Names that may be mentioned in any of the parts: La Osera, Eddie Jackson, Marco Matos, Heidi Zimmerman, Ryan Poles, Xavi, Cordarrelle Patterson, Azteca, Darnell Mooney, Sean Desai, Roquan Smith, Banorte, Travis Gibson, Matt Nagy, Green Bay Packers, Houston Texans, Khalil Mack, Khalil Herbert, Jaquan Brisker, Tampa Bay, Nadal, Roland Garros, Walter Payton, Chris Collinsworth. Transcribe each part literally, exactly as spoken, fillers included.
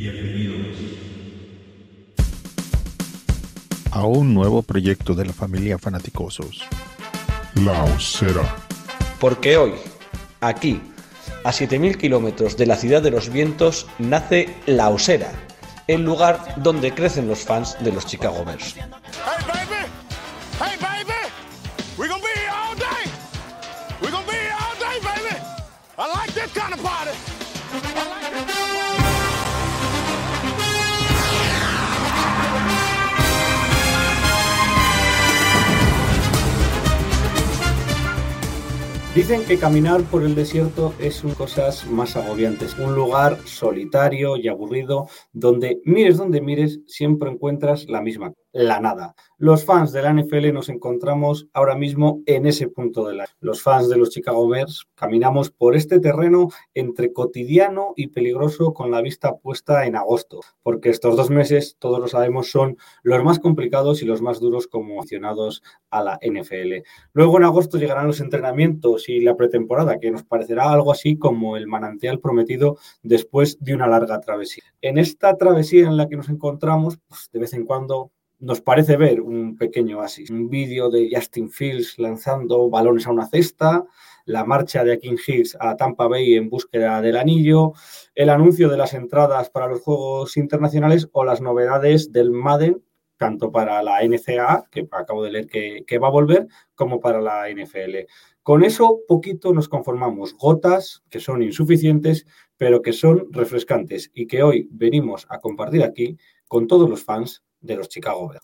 Bienvenidos a un nuevo proyecto de la familia Fanaticosos. La Osera. Porque hoy, aquí, a siete mil kilómetros de la ciudad de los vientos, nace La Osera, el lugar donde crecen los fans de los Chicago Bears. Hey, baby. Hey, baby. We're gonna be here all day. We're gonna be here all day, baby. I like this kind of party. I like this kind of party. Dicen que caminar por el desierto es una de las cosas más agobiantes, un lugar solitario y aburrido donde mires donde mires siempre encuentras la misma, la nada. Los fans de la N F L nos encontramos ahora mismo en ese punto de la. Los fans de los Chicago Bears caminamos por este terreno entre cotidiano y peligroso con la vista puesta en agosto, porque estos dos meses, todos lo sabemos, son los más complicados y los más duros como aficionados a la N F L. Luego en agosto llegarán los entrenamientos y la pretemporada, que nos parecerá algo así como el manantial prometido después de una larga travesía. En esta travesía en la que nos encontramos, pues de vez en cuando nos parece ver un pequeño oasis, un vídeo de Justin Fields lanzando balones a una cesta, la marcha de Akiem Hicks a Tampa Bay en búsqueda del anillo, el anuncio de las entradas para los juegos internacionales o las novedades del Madden, tanto para la N C A A, que acabo de leer que, que va a volver, como para la N F L. Con eso poquito nos conformamos, gotas que son insuficientes, pero que son refrescantes y que hoy venimos a compartir aquí con todos los fans de los Chicago Bears.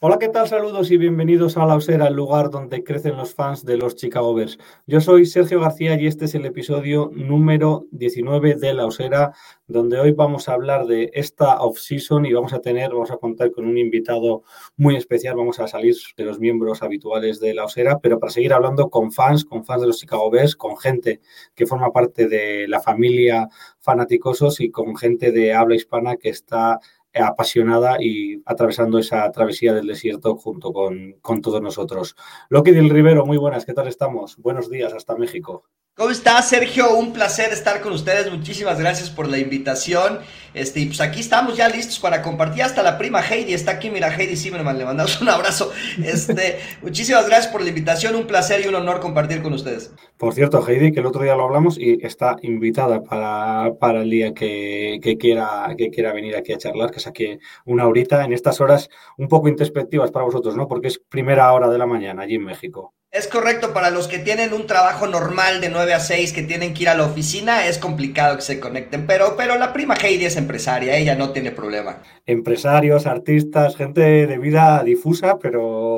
Hola, ¿qué tal? Saludos y bienvenidos a La Osera, el lugar donde crecen los fans de los Chicago Bears. Yo soy Sergio García y este es el episodio número diecinueve de La Osera, donde hoy vamos a hablar de esta off-season y vamos a tener, vamos a contar con un invitado muy especial. Vamos a salir de los miembros habituales de La Osera, pero para seguir hablando con fans, con fans de los Chicago Bears, con gente que forma parte de la familia Fanaticosos y con gente de habla hispana que está apasionada y atravesando esa travesía del desierto junto con, con todos nosotros. Loki del Rivero, muy buenas, ¿qué tal estamos? Buenos días, hasta México. ¿Cómo estás, Sergio? Un placer estar con ustedes, muchísimas gracias por la invitación. Este, y pues aquí estamos ya listos para compartir, hasta la prima Heidi está aquí, mira, Heidi Zimmerman, le mandamos un abrazo. Este, muchísimas gracias por la invitación, un placer y un honor compartir con ustedes. Por cierto, Heidi, que el otro día lo hablamos y está invitada para, para el día que, que, quiera, que quiera venir aquí a charlar, que saque una horita en estas horas un poco introspectivas para vosotros, ¿no? Porque es primera hora de la mañana allí en México. Es correcto, para los que tienen un trabajo normal de nueve a seis, que tienen que ir a la oficina, es complicado que se conecten, pero, pero la prima Heidi es empresaria, ella no tiene problema. Empresarios, artistas, gente de vida difusa, pero,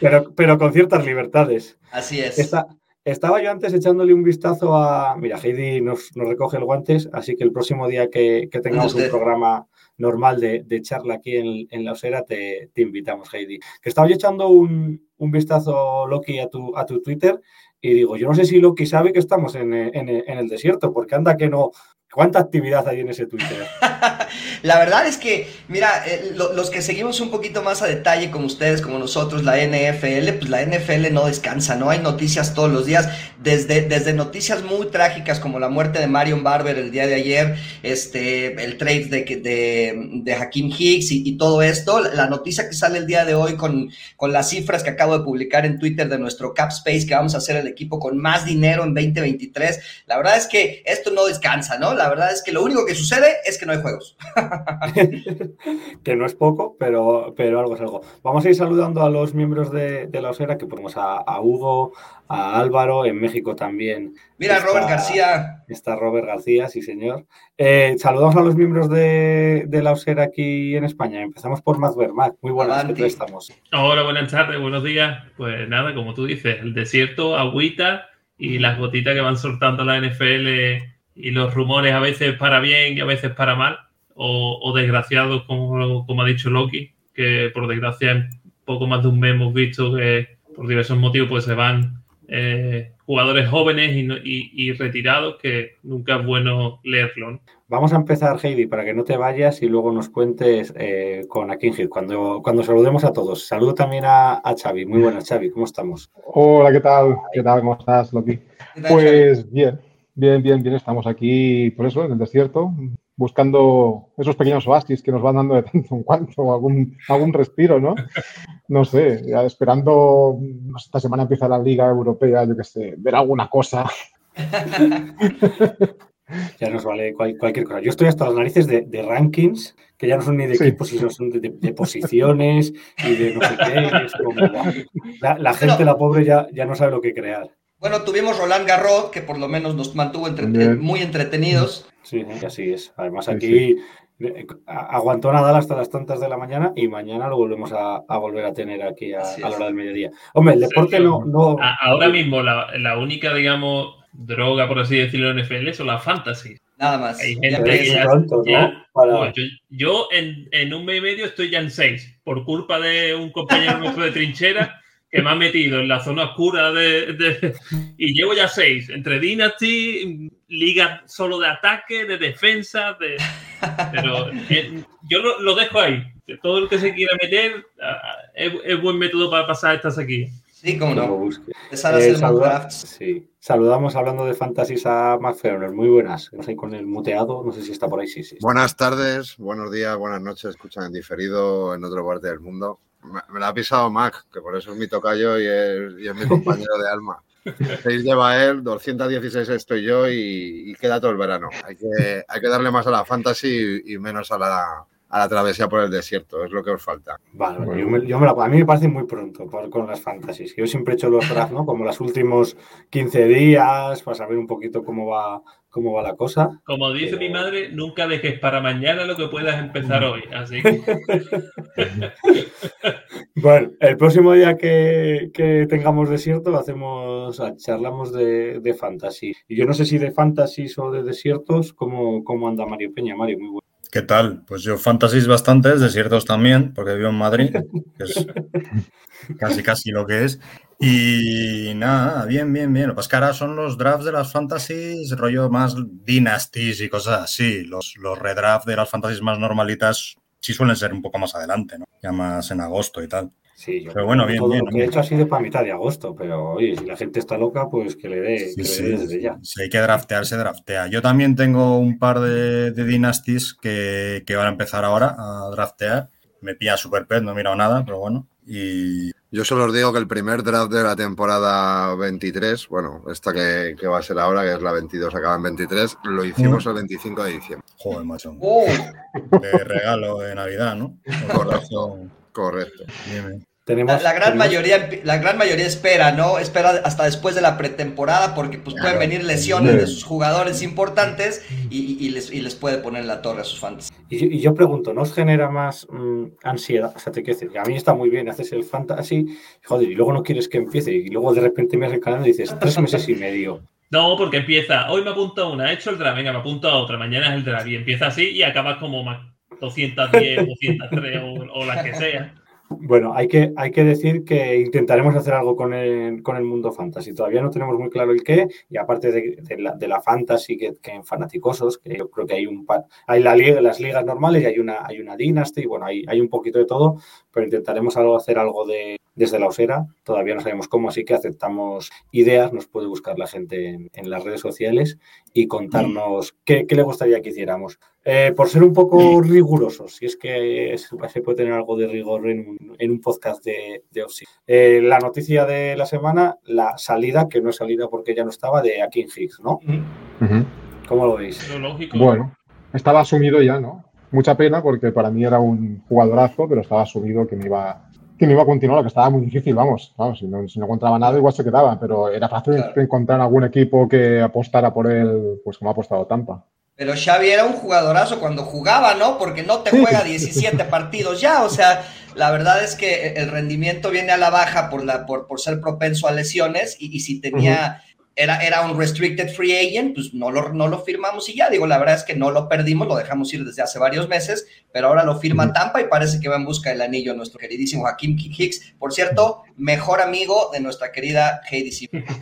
pero, pero con ciertas libertades. Así es. Esta... Estaba yo antes echándole un vistazo a... Mira, Heidi nos, nos recoge el guantes, así que el próximo día que, que tengamos un programa normal de, de charla aquí en, en La Osera, te, te invitamos, Heidi. Que estaba yo echando un, un vistazo, Loki, a tu, a tu Twitter y digo, yo no sé si Loki sabe que estamos en, en, en el desierto, porque anda que no... ¿Cuánta actividad hay en ese Twitter? La verdad es que, mira, eh, lo, los que seguimos un poquito más a detalle como ustedes, como nosotros, la N F L, pues la N F L no descansa, ¿no? Hay noticias todos los días, desde, desde noticias muy trágicas como la muerte de Marion Barber el día de ayer, este, el trade de, de, de Akiem Hicks y, y todo esto, la noticia que sale el día de hoy con, con las cifras que acabo de publicar en Twitter de nuestro cap space, que vamos a hacer el equipo con más dinero en veinte veintitrés, la verdad es que esto no descansa, ¿no? La verdad es que lo único que sucede es que no hay juegos. Que no es poco, pero, pero algo es algo. Vamos a ir saludando a los miembros de, de La Osera, que ponemos a, a Hugo, a Álvaro, en México también. Mira, está, Robert García. Está Robert García, sí señor. Eh, saludamos a los miembros de, de La Osera aquí en España. Empezamos por McFerner. Mac, muy buenas, ¿qué tal estamos? Hola, buenas tardes, buenos días. Pues nada, como tú dices, el desierto, agüita y las gotitas que van soltando la N F L... Y los rumores a veces para bien y a veces para mal, o, o desgraciados, como, como ha dicho Loki, que por desgracia en poco más de un mes hemos visto que por diversos motivos pues se van eh, jugadores jóvenes y, y, y retirados, que nunca es bueno leerlo, ¿no? Vamos a empezar, Heidi, para que no te vayas y luego nos cuentes eh, con Akiem Hicks, cuando, cuando saludemos a todos. Saludo también a, a Xavi. Muy buenas, Xavi, ¿cómo estamos? Hola, ¿qué tal? ¿Qué tal? ¿Cómo estás, Loki? Pues bien, bien, bien, bien. Estamos aquí, por eso, en el desierto, buscando esos pequeños oasis que nos van dando de tanto en cuanto, algún, algún respiro, ¿no? No sé, esperando, esta semana empieza la Liga Europea, yo qué sé, ver alguna cosa. Ya nos vale cual, cualquier cosa. Yo estoy hasta las narices de, de rankings, que ya no son ni de sí. equipos, sino son de, de, de posiciones y de no sé qué. Es como la, la, la gente, bueno, la pobre, ya, ya no sabe lo que crear. Bueno, tuvimos Roland Garros, que por lo menos nos mantuvo entreten- muy entretenidos. Sí, así es. Además, aquí sí, sí. aguantó Nadal hasta las tantas de la mañana y mañana lo volvemos a, a volver a tener aquí a, a la hora del mediodía. Hombre, el deporte sí, no, no... Ahora mismo la, la única, digamos... droga, por así decirlo, en N F L son las fantasy. Nada más. Hay gente que ya, pronto, ya, ¿no? Para... bueno, yo, yo en, en un mes y medio estoy ya en seis, por culpa de un compañero nuestro de trinchera que me ha metido en la zona oscura de, de y llevo ya seis, entre Dynasty, ligas solo de ataque, de defensa, de... pero eh, yo lo, lo dejo ahí. Todo el que se quiera meter es, es buen método para pasar estas aquí. Sí, como no. no. Empezar a hacer eh, saluda, sí. Saludamos, hablando de fantasies, a McFerner. Muy buenas. No sé, con el muteado, no sé si está por ahí. Sí, sí. Buenas tardes, buenos días, buenas noches. Escuchan en diferido en otra parte del mundo. Me, me la ha pisado Mac, que por eso es mi tocayo y es, y es mi compañero de alma. seis lleva él, doscientos dieciséis estoy yo y, y queda todo el verano. Hay que, hay que darle más a la fantasy y, y menos a la... a la travesía por el desierto, es lo que os falta. Vale, bueno. yo me, yo me la, a mí me parece muy pronto por, con las fantasies. Yo siempre he hecho los drafts, ¿no? Como los últimos quince días, para saber un poquito cómo va cómo va la cosa. Como dice Pero... mi madre, nunca dejes para mañana lo que puedas empezar hoy, así que... Bueno, el próximo día que, que tengamos desierto lo hacemos, charlamos de, de fantasy. Y yo no sé si de fantasies o de desiertos, ¿cómo, cómo anda Mario Peña? Mario, muy bueno. ¿Qué tal? Pues yo fantasies bastantes, desiertos también, porque vivo en Madrid, que es casi casi lo que es. Y nada, bien, bien, bien. Lo que pasa es que ahora son los drafts de las fantasies, rollo más dynasties y cosas así. Los, los redrafts de las fantasies más normalitas sí suelen ser un poco más adelante, ¿no? Ya más en agosto y tal. Sí, yo pero bueno, bien, todo bien, lo que he hecho ha sido para mitad de agosto, pero oye, si la gente está loca, pues que le dé de, sí, sí, desde ya. Si hay que draftear, se draftea. Yo también tengo un par de, de dynasties que, que van a empezar ahora a draftear. Me pilla Superpet, no he mirado nada, pero bueno. Y... yo solo os digo que el primer draft de la temporada veintitrés, bueno, esta que, que va a ser ahora, que es la veintidós, acaba en veintitrés, lo hicimos el veinticinco de diciembre. Joder, macho. Oh. De regalo de Navidad, ¿no? Correcto. Correcto. Dime. La, la, gran mayoría, la gran mayoría espera, ¿no? Espera hasta después de la pretemporada porque pues, claro, pueden venir lesiones de sus jugadores importantes y, y, les, y les puede poner la torre a sus fans. Y, y yo pregunto, ¿no os genera más mmm, ansiedad? O sea, te quiero decir, a mí está muy bien, haces el fantasy, joder, y luego no quieres que empiece y luego de repente miras el canal y dices, tres meses y medio. No, porque empieza, hoy me apunto a una, he hecho el draft, venga, me apunto a otra, mañana es el draft y empieza así y acabas como más doscientos diez, doscientos tres o, o las que sea. Bueno, hay que, hay que decir que intentaremos hacer algo con el, con el mundo fantasy. Todavía no tenemos muy claro el qué, y aparte de, de, la, de la fantasy que, que en Fanaticosos, que yo creo que hay un par, hay la liga, las ligas normales y hay una, hay una dynasty, y bueno, hay, hay un poquito de todo, pero intentaremos algo, hacer algo de, desde La Osera. Todavía no sabemos cómo, así que aceptamos ideas, nos puede buscar la gente en, en las redes sociales y contarnos sí. qué, qué le gustaría que hiciéramos. Eh, por ser un poco sí. rigurosos, si es que es, se puede tener algo de rigor en un, en un podcast de, de Oxy. Eh, la noticia de la semana, la salida, que no es salida porque ya no estaba, de Akiem Hicks, ¿no? Uh-huh. ¿Cómo lo veis? Lo lógico. Bueno, estaba asumido ya, ¿no? Mucha pena porque para mí era un jugadorazo, pero estaba asumido que me iba, que me iba a continuar, lo que estaba muy difícil, vamos. vamos si, no, si no encontraba nada, igual se quedaba, pero era fácil claro. encontrar algún equipo que apostara por él, pues como ha apostado Tampa. Pero Xavi era un jugadorazo cuando jugaba, ¿no? Porque no te juega diecisiete partidos ya, o sea, la verdad es que el rendimiento viene a la baja por la por, por ser propenso a lesiones y, y si tenía uh-huh. era, era un restricted free agent, pues no lo, no lo firmamos y ya, digo, la verdad es que no lo perdimos, lo dejamos ir desde hace varios meses, pero ahora lo firma Tampa y parece que va en busca del anillo nuestro queridísimo Akiem Hicks, por cierto, mejor amigo de nuestra querida Heidi Zimmerman.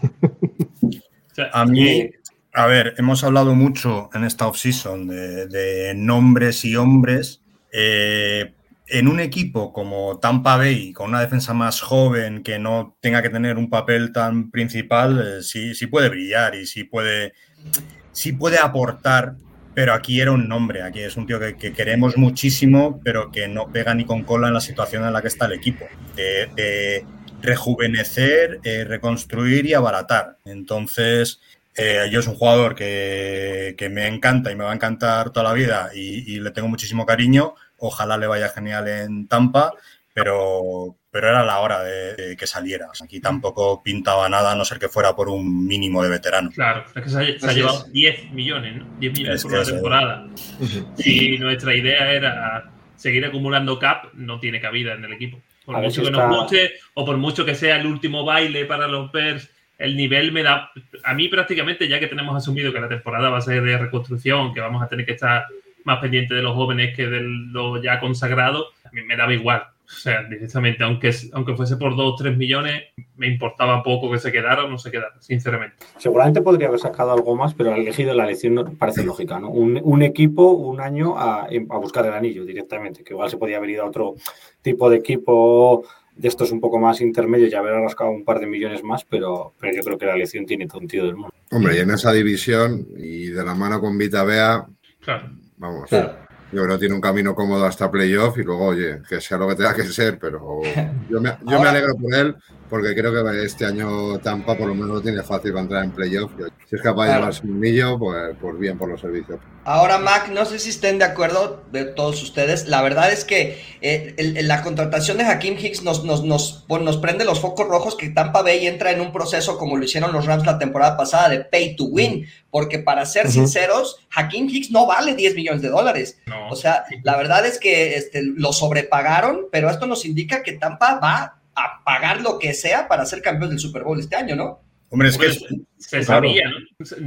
A mí, a ver, hemos hablado mucho en esta offseason de, de nombres y hombres, eh, en un equipo como Tampa Bay, con una defensa más joven, que no tenga que tener un papel tan principal, eh, sí, sí puede brillar y sí puede, sí puede aportar, pero aquí era un nombre, aquí es un tío que, que queremos muchísimo, pero que no pega ni con cola en la situación en la que está el equipo, de, de rejuvenecer, eh, reconstruir y abaratar. Entonces, eh, yo es un jugador que, que me encanta y me va a encantar toda la vida y, y le tengo muchísimo cariño. Ojalá le vaya genial en Tampa, pero, pero era la hora de, de que saliera. Aquí tampoco pintaba nada, a no ser que fuera por un mínimo de veteranos. Claro, es que se ha, se ha llevado diez millones, ¿no? diez millones por una temporada. Y nuestra idea era seguir acumulando cap, no tiene cabida en el equipo. Por a mucho que está... nos guste, o por mucho que sea el último baile para los Bears, el nivel me da... A mí prácticamente, ya que tenemos asumido que la temporada va a ser de reconstrucción, que vamos a tener que estar... más pendiente de los jóvenes que de lo ya consagrado, a mí me daba igual. O sea, directamente, aunque, aunque fuese por dos o tres millones, me importaba poco que se quedara o no se quedara, sinceramente. Seguramente podría haber sacado algo más, pero ha elegido la elección, parece lógica, ¿no? Un, un equipo, un año a, a buscar el anillo directamente, que igual se podía haber ido a otro tipo de equipo de estos un poco más intermedios y haber rascado un par de millones más, pero, pero yo creo que la elección tiene todo sentido del mundo. Hombre, y en esa división, y de la mano con Vita Vea... Claro. Vamos, claro. Yo creo que tiene un camino cómodo hasta playoff y luego, oye, que sea lo que tenga que ser, pero yo me, yo Ahora, me alegro por él porque creo que este año Tampa por lo menos lo tiene fácil para entrar en playoff. Si es capaz claro. de llevarse un millo, pues, pues bien por los servicios. Ahora, Mac, no sé si estén de acuerdo de todos ustedes. La verdad es que eh, el, la contratación de Akiem Hicks nos, nos, nos, bueno, nos prende los focos rojos que Tampa Bay entra en un proceso como lo hicieron los Rams la temporada pasada de pay to win. Mm. Porque para ser uh-huh. sinceros, Akiem Hicks no vale diez millones de dólares. No. O sea, la verdad es que este, lo sobrepagaron, pero esto nos indica que Tampa va a pagar lo que sea para ser campeón del Super Bowl este año, ¿no? Hombre, es que es, se claro. sabía, ¿no?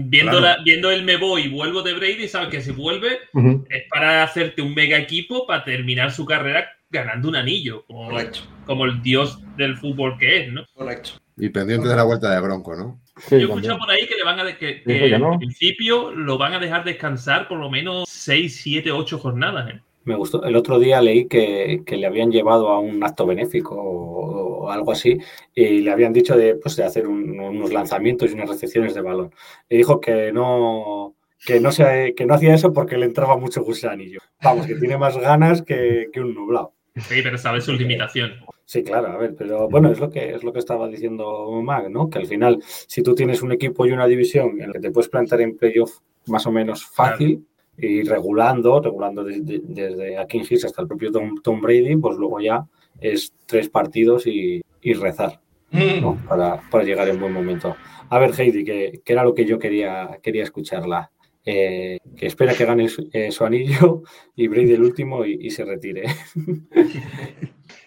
Viendo, claro. la, viendo el me voy y vuelvo de Brady, sabes que si vuelve uh-huh. es para hacerte un mega equipo para terminar su carrera ganando un anillo, como, Correcto. como el dios del fútbol que es, ¿no? Correcto. Y pendiente de la vuelta de Bronco, ¿no? Sí, yo he escuchado por ahí que le van a de- que, que en no. principio lo van a dejar descansar por lo menos seis, siete, ocho jornadas. ¿eh? Me gustó. El otro día leí que, que le habían llevado a un acto benéfico o, o algo así y le habían dicho de, pues, de hacer un, unos lanzamientos y unas recepciones de balón. Y dijo que no, que no, se, que no hacía eso porque le entraba mucho gusanillo. Vamos, que tiene más ganas que, que un nublado. Sí, pero sabe sus limitaciones. Sí, claro, a ver, pero bueno, es lo que es lo que estaba diciendo Mac, ¿no? Que al final, si tú tienes un equipo y una división en la que te puedes plantar en playoff más o menos fácil claro. y regulando, regulando desde, desde Akiem Hicks hasta el propio Tom, Tom Brady, pues luego ya es tres partidos y, y rezar, mm. ¿no? Para, para llegar en buen momento. A ver, Heidi, que, que era lo que yo quería, quería escucharla. Eh, que espera que gane su, eh, su anillo y Brady el último y, y se retire.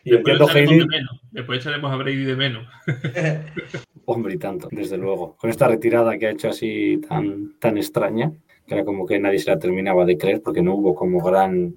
Y después, Heidi... de menos. Después echaremos a Brady de menos. Hombre, y tanto, desde luego. Con esta retirada que ha hecho así tan, tan extraña, que era como que nadie se la terminaba de creer porque no hubo como gran...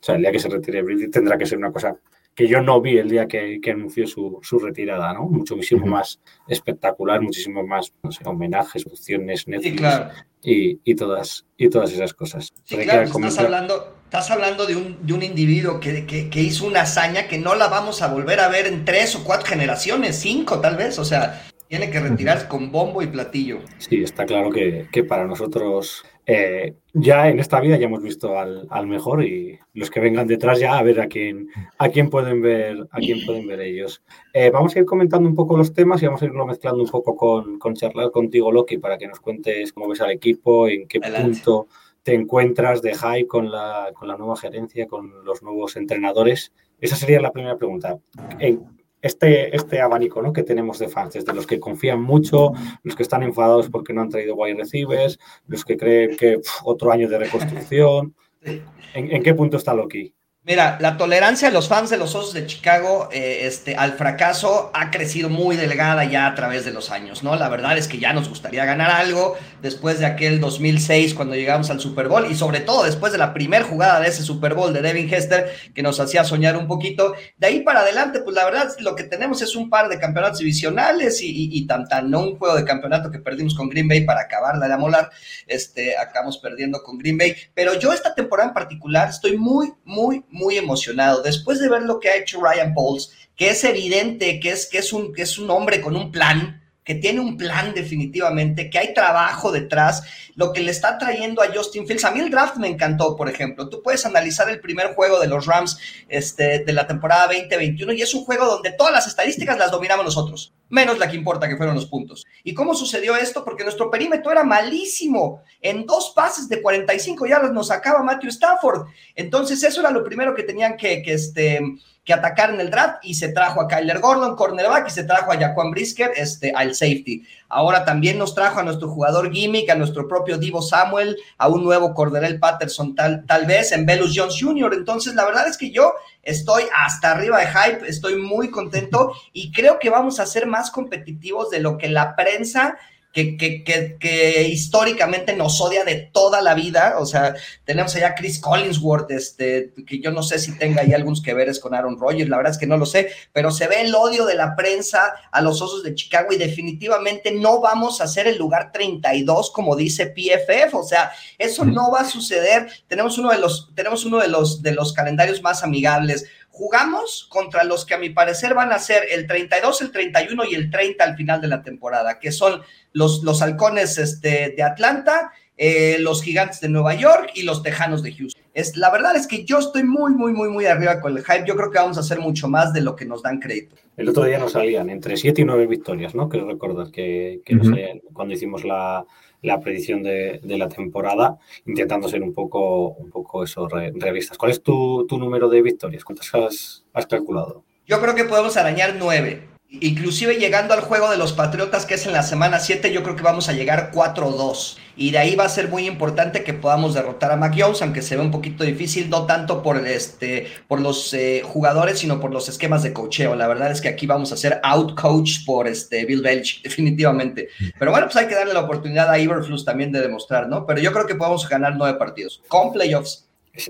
O sea, el día que se retire Brady tendrá que ser una cosa que yo no vi el día que, que anunció su, su retirada, ¿no? Muchísimo uh-huh. más espectacular, muchísimo más, no sé, homenajes, producciones, Netflix sí, claro. y, y, todas, y todas esas cosas. Sí, claro, estás comentar... hablando... Estás hablando de un, de un individuo que, que, que hizo una hazaña que no la vamos a volver a ver en tres o cuatro generaciones, cinco tal vez, o sea, tiene que retirarse con bombo y platillo. Sí, está claro que, que para nosotros eh, ya en esta vida ya hemos visto al, al mejor y los que vengan detrás ya a ver a quién, a quién pueden ver, a quién pueden ver ellos. Eh, vamos a ir comentando un poco los temas y vamos a irlo mezclando un poco con, con charlar contigo, Loki, para que nos cuentes cómo ves al equipo, en qué Adelante. punto... te encuentras de high con la, con la nueva gerencia, con los nuevos entrenadores. Esa sería la primera pregunta. En este, este abanico, ¿no?, que tenemos de fans, desde los que confían mucho, los que están enfadados porque no han traído wide receivers, los que creen que pff, otro año de reconstrucción. ¿En, en qué punto está Loki? Mira, la tolerancia de los fans de los Osos de Chicago eh, este, al fracaso ha crecido muy delgada ya a través de los años, ¿no? La verdad es que ya nos gustaría ganar algo después de aquel dos mil seis cuando llegamos al Super Bowl y sobre todo después de la primera jugada de ese Super Bowl de Devin Hester que nos hacía soñar un poquito. De ahí para adelante, pues la verdad lo que tenemos es un par de campeonatos divisionales y, y, y tan tan, no un juego de campeonato que perdimos con Green Bay para acabarla de amolar, este, acabamos perdiendo con Green Bay. Pero yo esta temporada en particular estoy muy, muy, muy muy emocionado, después de ver lo que ha hecho Ryan Poles, que es evidente que es, que es un, que es un hombre con un plan, que tiene un plan definitivamente, que hay trabajo detrás, lo que le está trayendo a Justin Fields. A mí el draft me encantó, por ejemplo. Tú puedes analizar el primer juego de los Rams este, de la temporada veinte veintiuno y es un juego donde todas las estadísticas las dominamos nosotros, menos la que importa, que fueron los puntos. ¿Y cómo sucedió esto? Porque nuestro perímetro era malísimo. En dos pases de cuarenta y cinco yardas nos sacaba Matthew Stafford. Entonces eso era lo primero que tenían que... que este, que atacar en el draft, y se trajo a Kyler Gordon, cornerback, y se trajo a Jaquan Brisker, este, al safety. Ahora también nos trajo a nuestro jugador gimmick, a nuestro propio Divo Samuel, a un nuevo Cordarrelle Patterson tal, tal vez, en Velus Jones junior Entonces, la verdad es que yo estoy hasta arriba de hype, estoy muy contento, y creo que vamos a ser más competitivos de lo que la prensa... Que, que, que, que históricamente nos odia de toda la vida. O sea, tenemos allá a Chris Collinsworth, este, que yo no sé si tenga ahí algunos que veres con Aaron Rodgers, la verdad es que no lo sé, pero se ve el odio de la prensa a los Osos de Chicago y definitivamente no vamos a ser el lugar treinta y dos, como dice P F F, o sea, eso no va a suceder. Tenemos uno de los, tenemos uno de los, de los calendarios más amigables. Jugamos contra los que a mi parecer van a ser el treinta y dos, el treinta y uno y el treinta al final de la temporada, que son los, los halcones este, de Atlanta, eh, los gigantes de Nueva York y los tejanos de Houston. Es, la verdad es que yo estoy muy, muy, muy, muy arriba con el hype. Yo creo que vamos a hacer mucho más de lo que nos dan crédito. El otro día nos salían entre siete y nueve victorias, ¿no? Creo recordar que, que uh-huh. nos salían cuando hicimos la... la predicción de, de la temporada, intentando ser un poco, un poco eso, re, revistas. ¿Cuál es tu, tu número de victorias? ¿Cuántas has, has calculado? Yo creo que podemos arañar nueve. Inclusive llegando al juego de los Patriotas, que es en la semana siete, yo creo que vamos a llegar cuatro dos. Y de ahí va a ser muy importante que podamos derrotar a Mac Jones, aunque se ve un poquito difícil, no tanto por, este, por los eh, jugadores, sino por los esquemas de coacheo. La verdad es que aquí vamos a ser out-coach por este, Bill Belichick, definitivamente. Pero bueno, pues hay que darle la oportunidad a Eberflus también de demostrar, ¿no? Pero yo creo que podemos ganar nueve partidos con playoffs.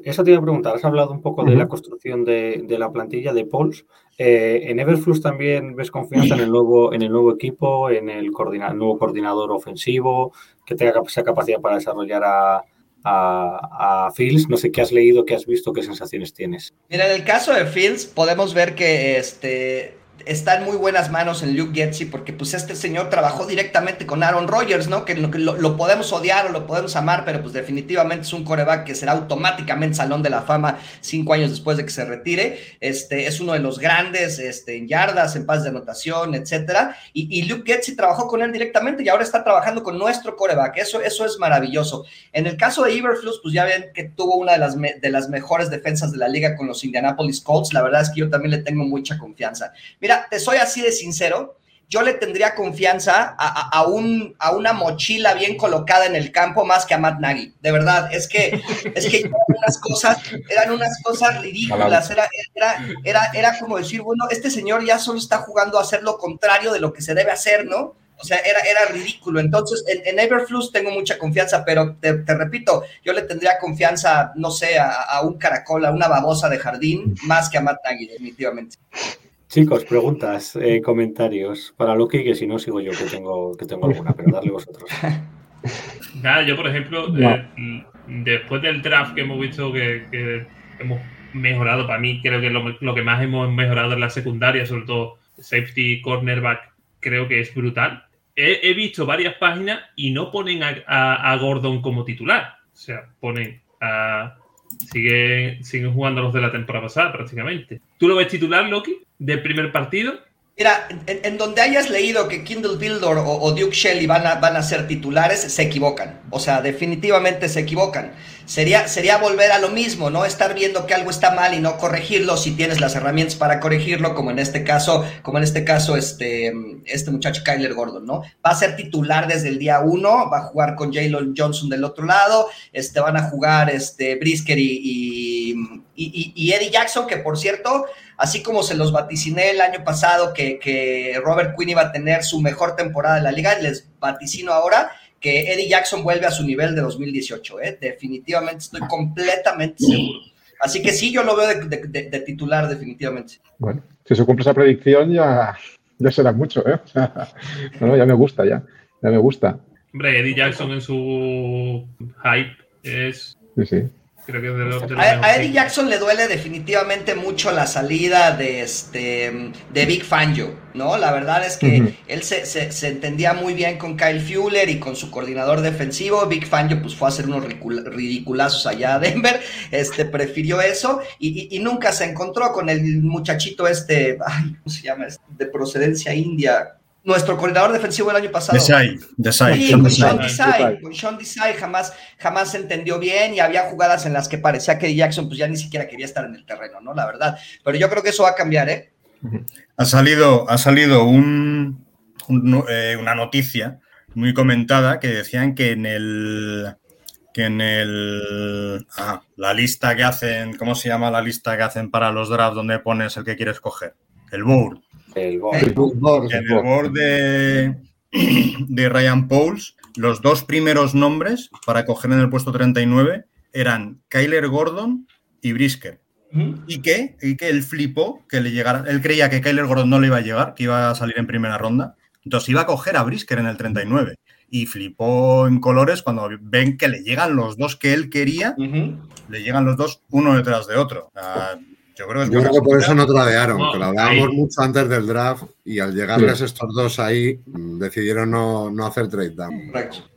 Eso te iba a preguntar, has hablado un poco uh-huh. de la construcción de, de la plantilla de Poles. Eh, ¿En Eberflus también ves confianza en el nuevo, en el nuevo equipo, en el, coordina, el nuevo coordinador ofensivo, que tenga esa capacidad para desarrollar a, a, a Fields? No sé, ¿qué has leído, qué has visto, qué sensaciones tienes? Mira, en el caso de Fields podemos ver que este... está en muy buenas manos en Luke Getsy, porque pues este señor trabajó directamente con Aaron Rodgers, ¿no? Que lo, lo podemos odiar o lo podemos amar, pero pues definitivamente es un quarterback que será automáticamente Salón de la Fama cinco años después de que se retire. Este, es uno de los grandes este, en yardas, en pases de anotación, etcétera. Y, y Luke Getsy trabajó con él directamente y ahora está trabajando con nuestro quarterback. Eso, eso es maravilloso. En el caso de Eberflus, pues ya ven que tuvo una de las, me, de las mejores defensas de la liga con los Indianapolis Colts. La verdad es que yo también le tengo mucha confianza. Mira, te soy así de sincero, yo le tendría confianza a, a, a, un, a una mochila bien colocada en el campo más que a Matt Nagy, de verdad, es que, es que eran, unas cosas, eran unas cosas ridículas, era, era, era, era como decir, bueno, este señor ya solo está jugando a hacer lo contrario de lo que se debe hacer, ¿no? O sea, era, era ridículo. Entonces, en, en Eberflus tengo mucha confianza, pero te, te repito, yo le tendría confianza, no sé, a, a un caracol, a una babosa de jardín, más que a Matt Nagy, definitivamente. Chicos, preguntas, eh, comentarios para Loki, que si no sigo yo, que tengo que tengo alguna, pero darle vosotros. Nada, yo por ejemplo, no. eh, después del draft que hemos visto que, que hemos mejorado, para mí creo que lo, lo que más hemos mejorado es la secundaria, sobre todo safety, cornerback, creo que es brutal. He, he visto varias páginas y no ponen a, a, a Gordon como titular, o sea, ponen a... Siguen sigue jugando los de la temporada pasada prácticamente. ¿Tú lo ves titular, Loki, del primer partido? Mira, en, en donde hayas leído que Kindle Builder o, o Duke Shelley van a, van a ser titulares, se equivocan. O sea, definitivamente se equivocan. Sería, sería volver a lo mismo, ¿no? Estar viendo que algo está mal y no corregirlo si tienes las herramientas para corregirlo, como en este caso, como en este caso, este, este muchacho Kyler Gordon, ¿no? Va a ser titular desde el día uno, va a jugar con Jalen Johnson del otro lado, este, van a jugar este, Brisker y, y, y, y Eddie Jackson, que por cierto, así como se los vaticiné el año pasado que, que Robert Quinn iba a tener su mejor temporada en la liga, les vaticino ahora que Eddie Jackson vuelve a su nivel de dos mil dieciocho, ¿eh? Definitivamente, estoy completamente seguro. Así que sí, yo lo veo de, de, de, de titular, definitivamente. Bueno, si se cumple esa predicción ya, ya será mucho, ¿eh? O sea, no, ya me gusta, ya, ya me gusta. Hombre, Eddie Jackson en su hype es... Sí, sí. Creo que de lo, de lo a, a Eddie Jackson le duele definitivamente mucho la salida de este de Big Fangio, ¿no? La verdad es que uh-huh. él se, se, se entendía muy bien con Kyle Fuller y con su coordinador defensivo. Big Fangio pues fue a hacer unos ridiculazos allá a Denver, este, prefirió eso y, y, y nunca se encontró con el muchachito este, ay, ¿cómo se llama? De procedencia india. Nuestro coordinador defensivo el año pasado. Desai, Desai. Sí, con Sean Desai, con Sean Desai jamás, jamás se entendió bien y había jugadas en las que parecía que Jackson pues ya ni siquiera quería estar en el terreno, ¿no? La verdad. Pero yo creo que eso va a cambiar, ¿eh? Ha salido, ha salido un, un, eh, una noticia muy comentada que decían que en el... que en el ah, la lista que hacen, ¿cómo se llama la lista que hacen para los drafts donde pones el que quieres coger? El board. El board, el board, el board de, de Ryan Poles, los dos primeros nombres para coger en el puesto treinta y nueve eran Kyler Gordon y Brisker. ¿Mm? ¿Y qué? Y que él flipó que le llegara. Él creía que Kyler Gordon no le iba a llegar, que iba a salir en primera ronda. Entonces iba a coger a Brisker en el treinta y nueve. Y flipó en colores cuando ven que le llegan los dos que él quería, uh-huh. le llegan los dos uno detrás de otro. Ah, Yo creo, Yo creo que por eso no tradearon, no, que lo hablábamos ahí mucho antes del draft y al llegarles sí. estos dos ahí decidieron no, no hacer trade down.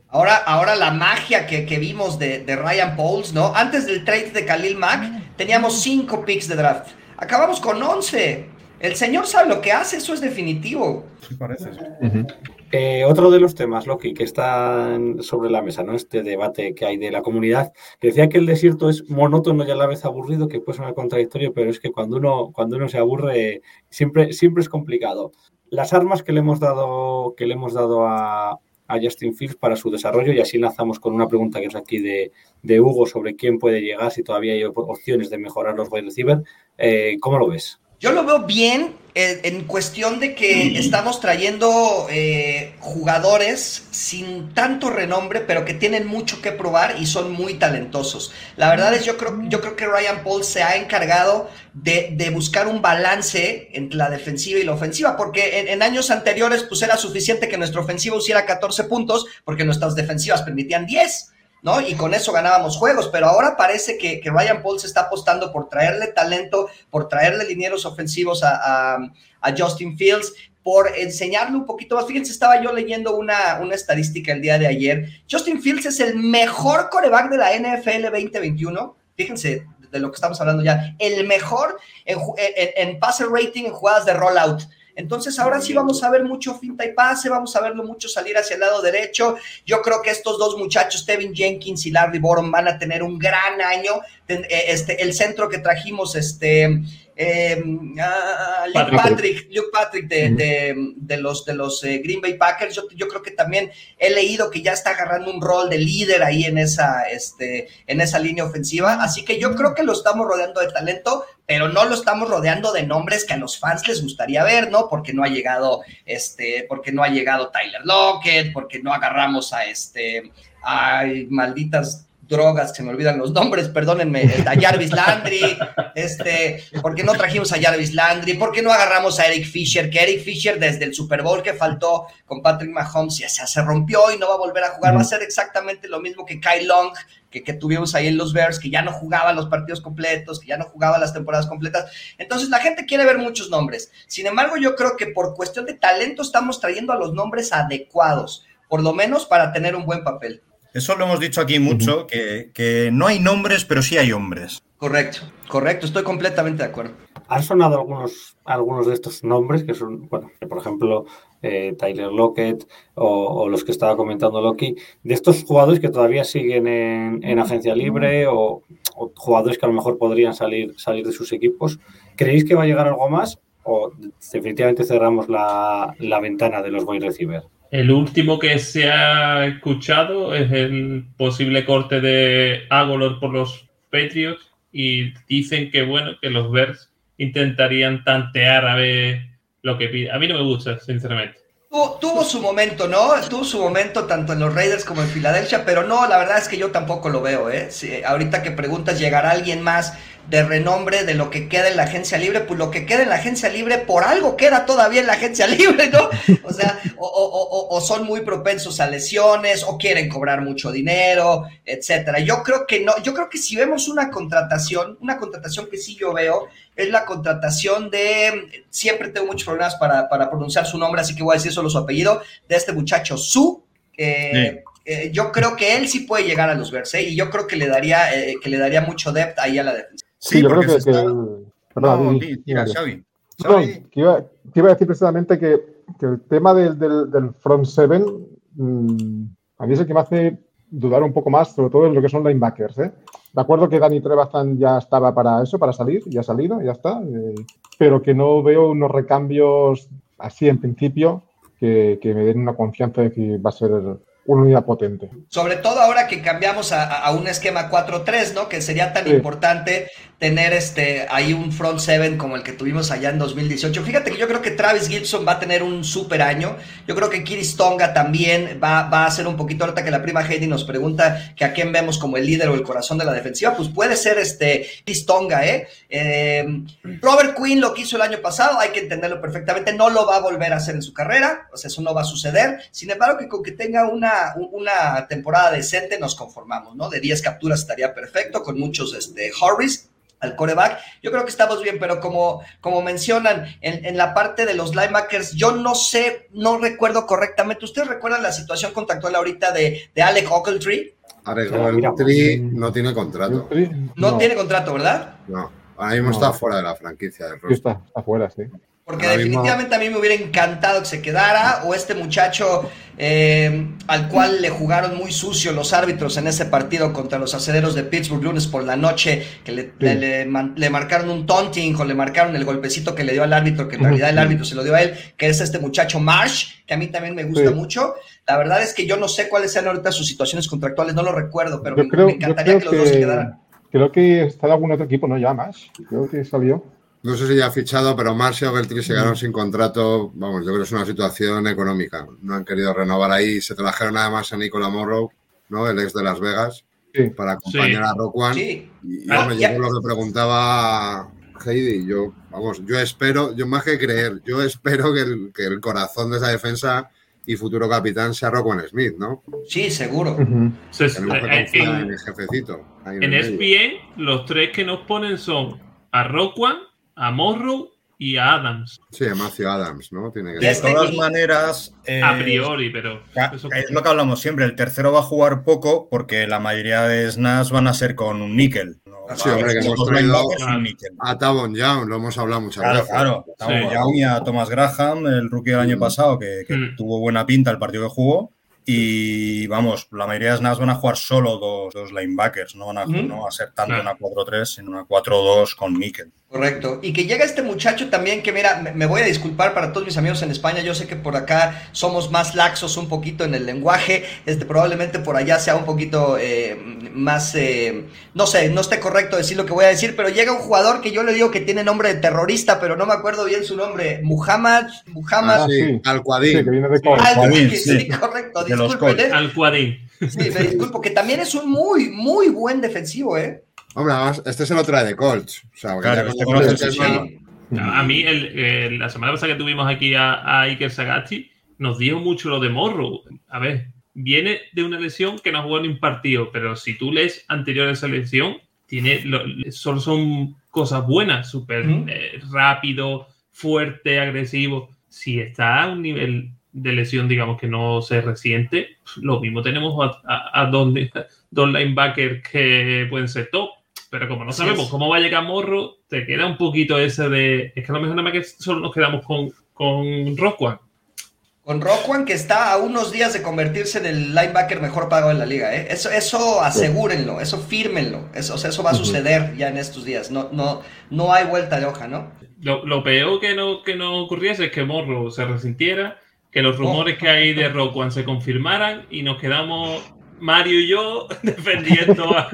Ahora, ahora la magia que, que vimos de, de Ryan Poles, ¿no? Antes del trade de Khalil Mack teníamos cinco picks de draft. Acabamos con once. El señor sabe lo que hace, eso es definitivo. Sí, parece. Sí. Uh-huh. Eh, otro de los temas, Loki, que están sobre la mesa, ¿no? Este debate que hay de la comunidad, que decía que el desierto es monótono y a la vez aburrido, que puede sonar contradictorio, pero es que cuando uno, cuando uno se aburre siempre, siempre es complicado. Las armas que le hemos dado, que le hemos dado a, a Justin Fields para su desarrollo, y así lanzamos con una pregunta que es aquí de, de Hugo sobre quién puede llegar, si todavía hay opciones de mejorar los wide receiver. Eh, ¿Cómo lo ves? Yo lo veo bien eh, en cuestión de que estamos trayendo eh, jugadores sin tanto renombre, pero que tienen mucho que probar y son muy talentosos. La verdad es, yo creo, yo creo que Ryan Poles se ha encargado de, de buscar un balance entre la defensiva y la ofensiva, porque en, en años anteriores pues era suficiente que nuestra ofensiva hiciera catorce puntos, porque nuestras defensivas permitían diez. ¿No? Y con eso ganábamos juegos, pero ahora parece que, que Ryan Poles está apostando por traerle talento, por traerle linieros ofensivos a, a, a Justin Fields, por enseñarle un poquito más. Fíjense, estaba yo leyendo una, una estadística el día de ayer. Justin Fields es el mejor quarterback de la N F L veinte veintiuno. Fíjense de lo que estamos hablando ya. El mejor en, en, en passer rating en jugadas de rollout. Entonces, ahora sí vamos a ver mucho finta y pase, vamos a verlo mucho salir hacia el lado derecho. Yo creo que estos dos muchachos, Teven Jenkins y Larry Boron, van a tener un gran año. Este, el centro que trajimos, este, eh, uh, Luke Patrick, Luke Patrick de, de, de los, de los eh, Green Bay Packers, yo, yo creo que también he leído que ya está agarrando un rol de líder ahí en esa, este, en esa línea ofensiva. Así que yo creo que lo estamos rodeando de talento, pero no lo estamos rodeando de nombres que a los fans les gustaría ver, ¿no? Porque no ha llegado, este, porque no ha llegado Tyler Lockett, porque no agarramos a este, ay, malditas drogas, se me olvidan los nombres, perdónenme, a Jarvis Landry, este, porque no trajimos a Jarvis Landry, porque no agarramos a Eric Fisher, que Eric Fisher desde el Super Bowl que faltó con Patrick Mahomes ya se, se rompió y no va a volver a jugar, va a ser exactamente lo mismo que Kyle Long, que, que tuvimos ahí en los Bears, que ya no jugaba los partidos completos, que ya no jugaba las temporadas completas. Entonces la gente quiere ver muchos nombres, sin embargo yo creo que por cuestión de talento estamos trayendo a los nombres adecuados, por lo menos para tener un buen papel. Eso lo hemos dicho aquí mucho, uh-huh. que, que no hay nombres, pero sí hay hombres. Correcto, correcto, estoy completamente de acuerdo. Han sonado algunos, algunos de estos nombres que son, bueno, que por ejemplo, eh, Tyler Lockett o, o los que estaba comentando Loki, de estos jugadores que todavía siguen en, en agencia libre o, o jugadores que a lo mejor podrían salir, salir de sus equipos. ¿Creéis que va a llegar algo más o definitivamente cerramos la, la ventana de los wide receivers? El último que se ha escuchado es el posible corte de Agolor por los Patriots y dicen que, bueno, que los Bears intentarían tantear a ver lo que pide. A mí no me gusta, sinceramente. Tuvo, tuvo su momento, ¿no? Tuvo su momento tanto en los Raiders como en Filadelfia, pero no, la verdad es que yo tampoco lo veo, ¿eh? Si ahorita que preguntas, ¿llegará alguien más de renombre de lo que queda en la agencia libre? Pues lo que queda en la agencia libre, por algo queda todavía en la agencia libre, ¿no? O sea, o, o, o, o son muy propensos a lesiones, o quieren cobrar mucho dinero, etcétera. Yo creo que no, yo creo que si vemos una contratación, una contratación que sí yo veo, es la contratación de, siempre tengo muchos problemas para, para pronunciar su nombre, así que voy a decir solo su apellido, de este muchacho, Su, eh, sí. eh, yo creo que él sí puede llegar a los Bears, ¿eh? Y yo creo que le daría eh, que le daría mucho depth ahí a la defensa. Sí, sí, yo creo que... Está... que perdón, no, mira, Xavi. Xavi. No, que iba, que iba a decir precisamente que, que el tema del, del, del front seven mmm, a mí es el que me hace dudar un poco más, sobre todo en lo que son linebackers, ¿eh? De acuerdo que Danny Trevathan ya estaba para eso, para salir, ya ha salido, ya está, eh, pero que no veo unos recambios así en principio que, que me den una confianza de que va a ser una unidad potente. Sobre todo ahora que cambiamos a, a un esquema cuatro tres, ¿no? Que sería tan sí. importante tener este, ahí un front seven como el que tuvimos allá en dos mil dieciocho. Fíjate que yo creo que Travis Gibson va a tener un súper año. Yo creo que Khyiris Tonga también va, va a ser un poquito, ahorita que la prima Heidi nos pregunta que a quién vemos como el líder o el corazón de la defensiva, pues puede ser este Khyiris Tonga, ¿eh? eh Robert Quinn lo que hizo el año pasado, hay que entenderlo perfectamente, no lo va a volver a hacer en su carrera, o sea, eso no va a suceder. Sin embargo, que con que tenga una, una temporada decente nos conformamos, ¿no? De diez capturas estaría perfecto, con muchos este, hurries al quarterback, yo creo que estamos bien, pero como, como mencionan, en, en la parte de los linebackers, yo no sé, no recuerdo correctamente, ¿ustedes recuerdan la situación contractual ahorita de, de Alec Ogletree? Alec Ogletree no tiene contrato. No, no tiene contrato, ¿verdad? No, ahora mismo no. Está fuera de la franquicia del roster. Está, está fuera, sí. Porque ahora definitivamente mismo... a mí me hubiera encantado que se quedara, o este muchacho eh, al cual le jugaron muy sucio los árbitros en ese partido contra los Acereros de Pittsburgh lunes por la noche, que le, sí. le, le, le marcaron un taunting o le marcaron el golpecito que le dio al árbitro, que en realidad el árbitro se lo dio a él, que es este muchacho Marsh, que a mí también me gusta sí. mucho. La verdad es que yo no sé cuáles sean ahorita sus situaciones contractuales, no lo recuerdo, pero me, creo, me encantaría que los dos que, se quedaran. Creo que está en algún otro equipo, ¿no? Ya Marsh, creo que salió. No sé si ya ha fichado, pero Marsh y Ogletree se quedaron sin contrato. Vamos, yo creo que es una situación económica. No han querido renovar ahí. Se trajeron además a Nicola Morrow, ¿no? El ex de Las Vegas, sí. para acompañar sí. a Rock One. Sí. Y yo ah, me llegó lo que preguntaba Heidi. Yo, vamos, yo espero, yo más que creer, yo espero que el, que el corazón de esa defensa y futuro capitán sea Roquan Smith, ¿no? Sí, seguro. Uh-huh. Se, se, en, en el jefecito. En, en E S P N, los tres que nos ponen son a Rock One, a Morrow y a Adams. Sí, a Matthew Adams, ¿no? Tiene que... De todas maneras... Eh, a priori, pero... Es lo que hablamos siempre, el tercero va a jugar poco porque la mayoría de snaps van a ser con un níquel. ¿No? Sí, hombre, que hemos traído a Tavon Young, lo hemos hablado muchas claro, veces. Claro, claro. Tavon sí. Young y a Thomas Graham, el rookie del año mm. pasado, que, que mm. tuvo buena pinta el partido que jugó. Y, vamos, la mayoría de snaps van a jugar solo dos, dos linebackers, no van a, ¿Mm? no va a ser tanto no. una cuatro tres, sino una cuatro dos con níquel. Correcto. Y que llega este muchacho también que, mira, me, me voy a disculpar para todos mis amigos en España, yo sé que por acá somos más laxos un poquito en el lenguaje, este probablemente por allá sea un poquito eh, más, eh, no sé, no esté correcto decir lo que voy a decir, pero llega un jugador que yo le digo que tiene nombre de terrorista, pero no me acuerdo bien su nombre, Muhammad, Muhammad. Ah, sí, Al-Quadín. Sí, que viene de Al-Quadín, sí, sí, correcto. Disculpen, ¿eh? Al-Quadín. Sí, me disculpo, que también es un muy, muy buen defensivo, ¿eh? Hombre, este se lo trae de Colts. O sea, claro, este Colts es el sí. bueno. A mí, el, eh, la semana pasada que tuvimos aquí a, a Iker Sagasti, nos dijo mucho lo de Morrow. A ver, viene de una lesión que no jugó ni un partido, pero si tú lees anterior a esa lesión, tiene, lo, solo son cosas buenas, súper ¿Mm? eh, rápido, fuerte, agresivo. Si está a un nivel de lesión, digamos, que no se resiente, lo mismo tenemos a, a, a dos, dos linebackers que pueden ser top. Pero como no sabemos sí, cómo va a llegar Morrow, te queda un poquito ese de... Es que a lo mejor nada más que solo nos quedamos con, con Rock One. Con Roquan, que está a unos días de convertirse en el linebacker mejor pagado de la liga, ¿eh? Eso, eso asegúrenlo, eso fírmenlo. Eso, o sea, eso va a suceder ya en estos días. No, no, no hay vuelta de hoja, ¿no? Lo, lo peor que no, que no ocurriese es que Morrow se resintiera, que los rumores oh. que hay de Roquan se confirmaran y nos quedamos Mario y yo defendiendo a...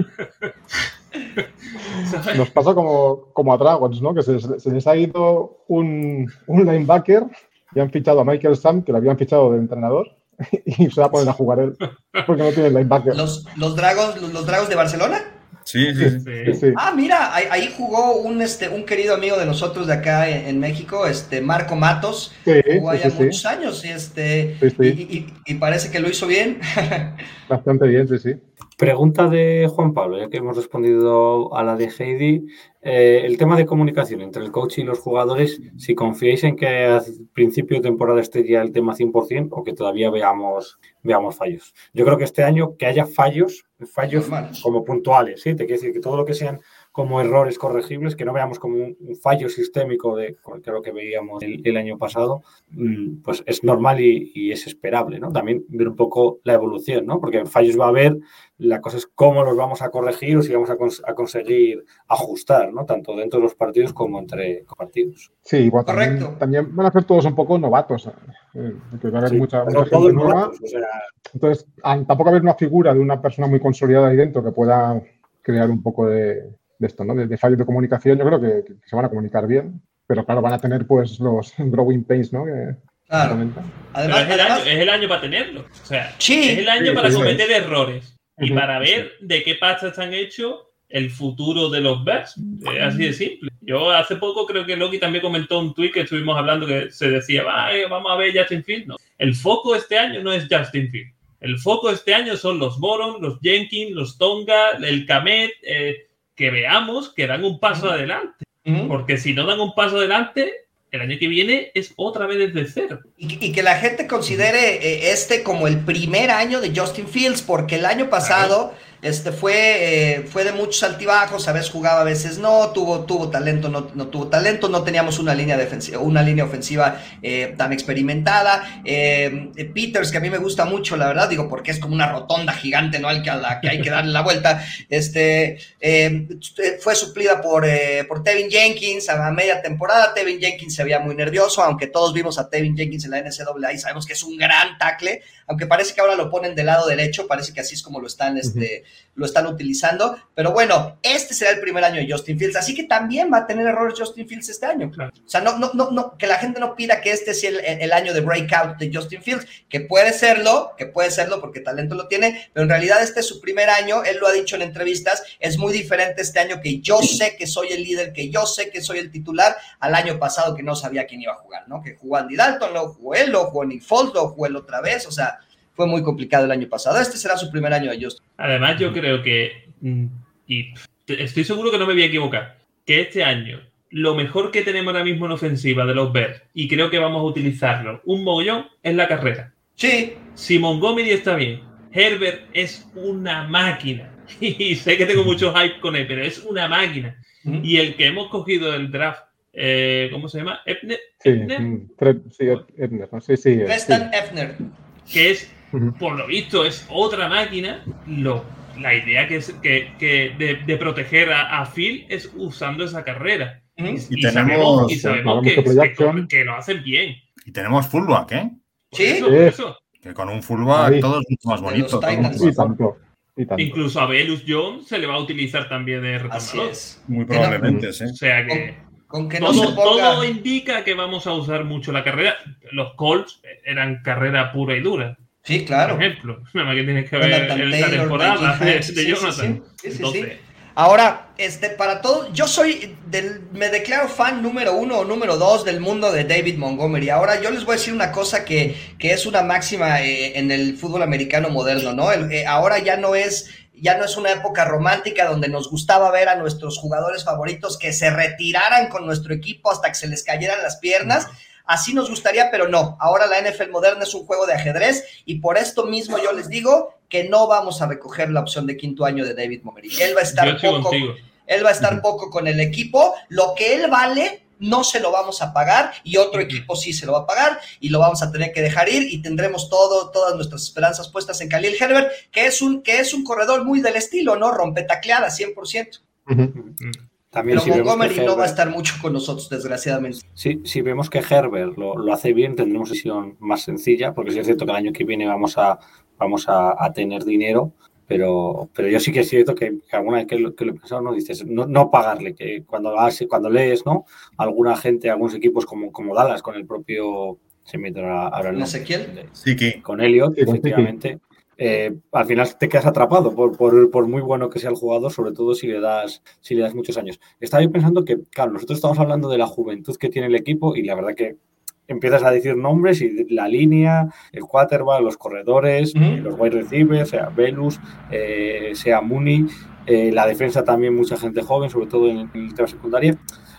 Nos pasa como, como a Dragons, ¿no? Que se, se les ha ido un, un linebacker... Y han fichado a Michael Sam, que lo habían fichado de entrenador, y se va a poner a jugar él, porque no tiene linebacker. ¿Los, los, dragos, los, los Dragons de Barcelona? Sí, sí, sí. sí, sí. Ah, mira, ahí, ahí jugó un, este, un querido amigo de nosotros de acá en, en México, este Marco Matos, que sí, jugó sí, allá sí, muchos sí. años, y, este, sí, sí. Y, y, y parece que lo hizo bien. Bastante bien, sí, sí. Pregunta de Juan Pablo, ya que hemos respondido a la de Heidi. Eh, el tema de comunicación entre el coach y los jugadores, si confiáis en que al principio de temporada esté ya el tema cien por ciento o que todavía veamos, veamos fallos. Yo creo que este año que haya fallos, fallos Normal. como puntuales, ¿sí? Te quiero decir que todo lo que sean como errores corregibles, que no veamos como un, un fallo sistémico de lo que veíamos el, el año pasado, pues es normal y, y es esperable, ¿no? También ver un poco la evolución, ¿no? Porque fallos va a haber, la cosa es cómo los vamos a corregir o si vamos a, cons- a conseguir ajustar, ¿no? Tanto dentro de los partidos como entre partidos. Sí, igual también, correcto. También van a ser todos un poco novatos, ¿eh? Porque va a haber sí, mucha, mucha gente nueva. Novatos, o sea... Entonces, tampoco haber una figura de una persona muy consolidada ahí dentro que pueda crear un poco de... de esto, ¿no? De, de fallos de comunicación, yo creo que, que se van a comunicar bien, pero claro, van a tener pues los growing pains, ¿no? Que, claro. Que además, es, el además... año, es el año para tenerlo. O sea, sí. es el año sí, para sí, cometer sí. errores y uh-huh. para ver sí. de qué pasta están hechos el futuro de los Bears. Eh, así de simple. Yo hace poco creo que Loki también comentó un tweet que estuvimos hablando que se decía, vamos a ver Justin Fields. No. El foco este año no es Justin Fields. El foco este año son los Boron, los Jenkins, los Tonga, el Kamet, eh, que veamos que dan un paso adelante, uh-huh. porque si no dan un paso adelante, el año que viene es otra vez desde cero. Y, y que la gente considere eh, este como el primer año de Justin Fields, porque el año pasado este, fue, eh, fue de muchos altibajos, a veces jugaba, a veces no, tuvo, tuvo talento, no, no tuvo talento, no teníamos una línea defensiva, una línea ofensiva eh, tan experimentada. Eh, Peters, que a mí me gusta mucho, la verdad, digo, porque es como una rotonda gigante, ¿no? Al que, a la que hay que darle la vuelta. Este, eh, fue suplida por, eh, por Teven Jenkins a media temporada. Teven Jenkins se veía muy nervioso, aunque todos vimos a Teven Jenkins en la N C A A y sabemos que es un gran tackle, aunque parece que ahora lo ponen del lado derecho, parece que así es como lo están, este, uh-huh. lo están utilizando, pero bueno, este será el primer año de Justin Fields, así que también va a tener errores Justin Fields este año, claro. O sea, no, no, no, no, que la gente no pida que este sea el, el año de breakout de Justin Fields, que puede serlo, que puede serlo porque talento lo tiene, pero en realidad este es su primer año, él lo ha dicho en entrevistas, es muy diferente este año que yo sé que soy el líder, que yo sé que soy el titular, al año pasado que no sabía quién iba a jugar, ¿no? Que jugó Andy Dalton, lo jugó él, lo jugó Nick Foles, lo jugó él otra vez, o sea, fue muy complicado el año pasado. Este será su primer año de Justin. Además, yo creo que, y estoy seguro que no me voy a equivocar, que este año lo mejor que tenemos ahora mismo en ofensiva de los Bears, y creo que vamos a utilizarlo un mogollón, es la carrera. Sí. Si Montgomery está bien, Herbert es una máquina. Y sé que tengo mucho hype con él, pero es una máquina. Mm-hmm. Y el que hemos cogido del draft, Eh, ¿cómo se llama? ¿Ebner? Sí, Ebner. Sí, Ebner. Sí, sí, Preston sí. Ebner. Que es, por lo visto, es otra máquina. Lo, la idea que es que, que de, de proteger a, a Phil es usando esa carrera. Y, y, y tenemos, sabemos, y sabemos que, que, que lo hacen bien. Y tenemos fullback, ¿eh? Sí, eso, sí. Eso. Que con un fullback sí. todo es mucho más bonito. Y incluso a Velus Jones se le va a utilizar también de retornador. Muy probablemente, sí. O sea que... Con que no todo, se ponga... todo indica que vamos a usar mucho la carrera. Los Colts eran carrera pura y dura. Sí, claro. Por ejemplo, nada más que tienes que Jonathan ver Taylor, la temporada de, de sí, Jonathan. Sí, sí, sí. Entonces... Ahora, este, para todos, yo soy, del, me declaro fan número uno o número dos del mundo de David Montgomery. Ahora, yo les voy a decir una cosa que, que es una máxima eh, en el fútbol americano moderno, ¿no? El, eh, ahora ya no es... Ya no es una época romántica donde nos gustaba ver a nuestros jugadores favoritos que se retiraran con nuestro equipo hasta que se les cayeran las piernas. Así nos gustaría, pero no. Ahora la N F L moderna es un juego de ajedrez y por esto mismo yo les digo que no vamos a recoger la opción de quinto año de David Montgomery. Él va a estar poco, él va a estar poco con el equipo. Lo que él vale no se lo vamos a pagar y otro equipo sí se lo va a pagar y lo vamos a tener que dejar ir y tendremos todo, todas nuestras esperanzas puestas en Khalil Herbert, que es un, que es un corredor muy del estilo, ¿no? Rompetacleada, cien por ciento. Uh-huh. También, pero si Montgomery Herbert no va a estar mucho con nosotros, desgraciadamente. Sí, si vemos que Herbert lo, lo hace bien, tendremos una decisión más sencilla, porque sí es cierto que el año que viene vamos a, vamos a, a tener dinero, pero, pero yo sí que es cierto que, que alguna vez que lo, que lo he pensado, ¿no? Dices, no, no pagarle, que cuando, cuando lees, ¿no? Alguna gente, algunos equipos como, como Dallas, con el propio... Se me entra ahora el Ezequiel. Sí, que... Con Elliot, efectivamente. Sí, Eh, al final te quedas atrapado por, por, por muy bueno que sea el jugador, sobre todo si le das, si le das muchos años. Estaba yo pensando que, claro, nosotros estamos hablando de la juventud que tiene el equipo y la verdad que empiezas a decir nombres y la línea, el quarterback, los corredores, ¿Mm? los wide receivers, sea Velus, eh, sea Mooney, eh, la defensa también, mucha gente joven, sobre todo en, en el tema secundaria,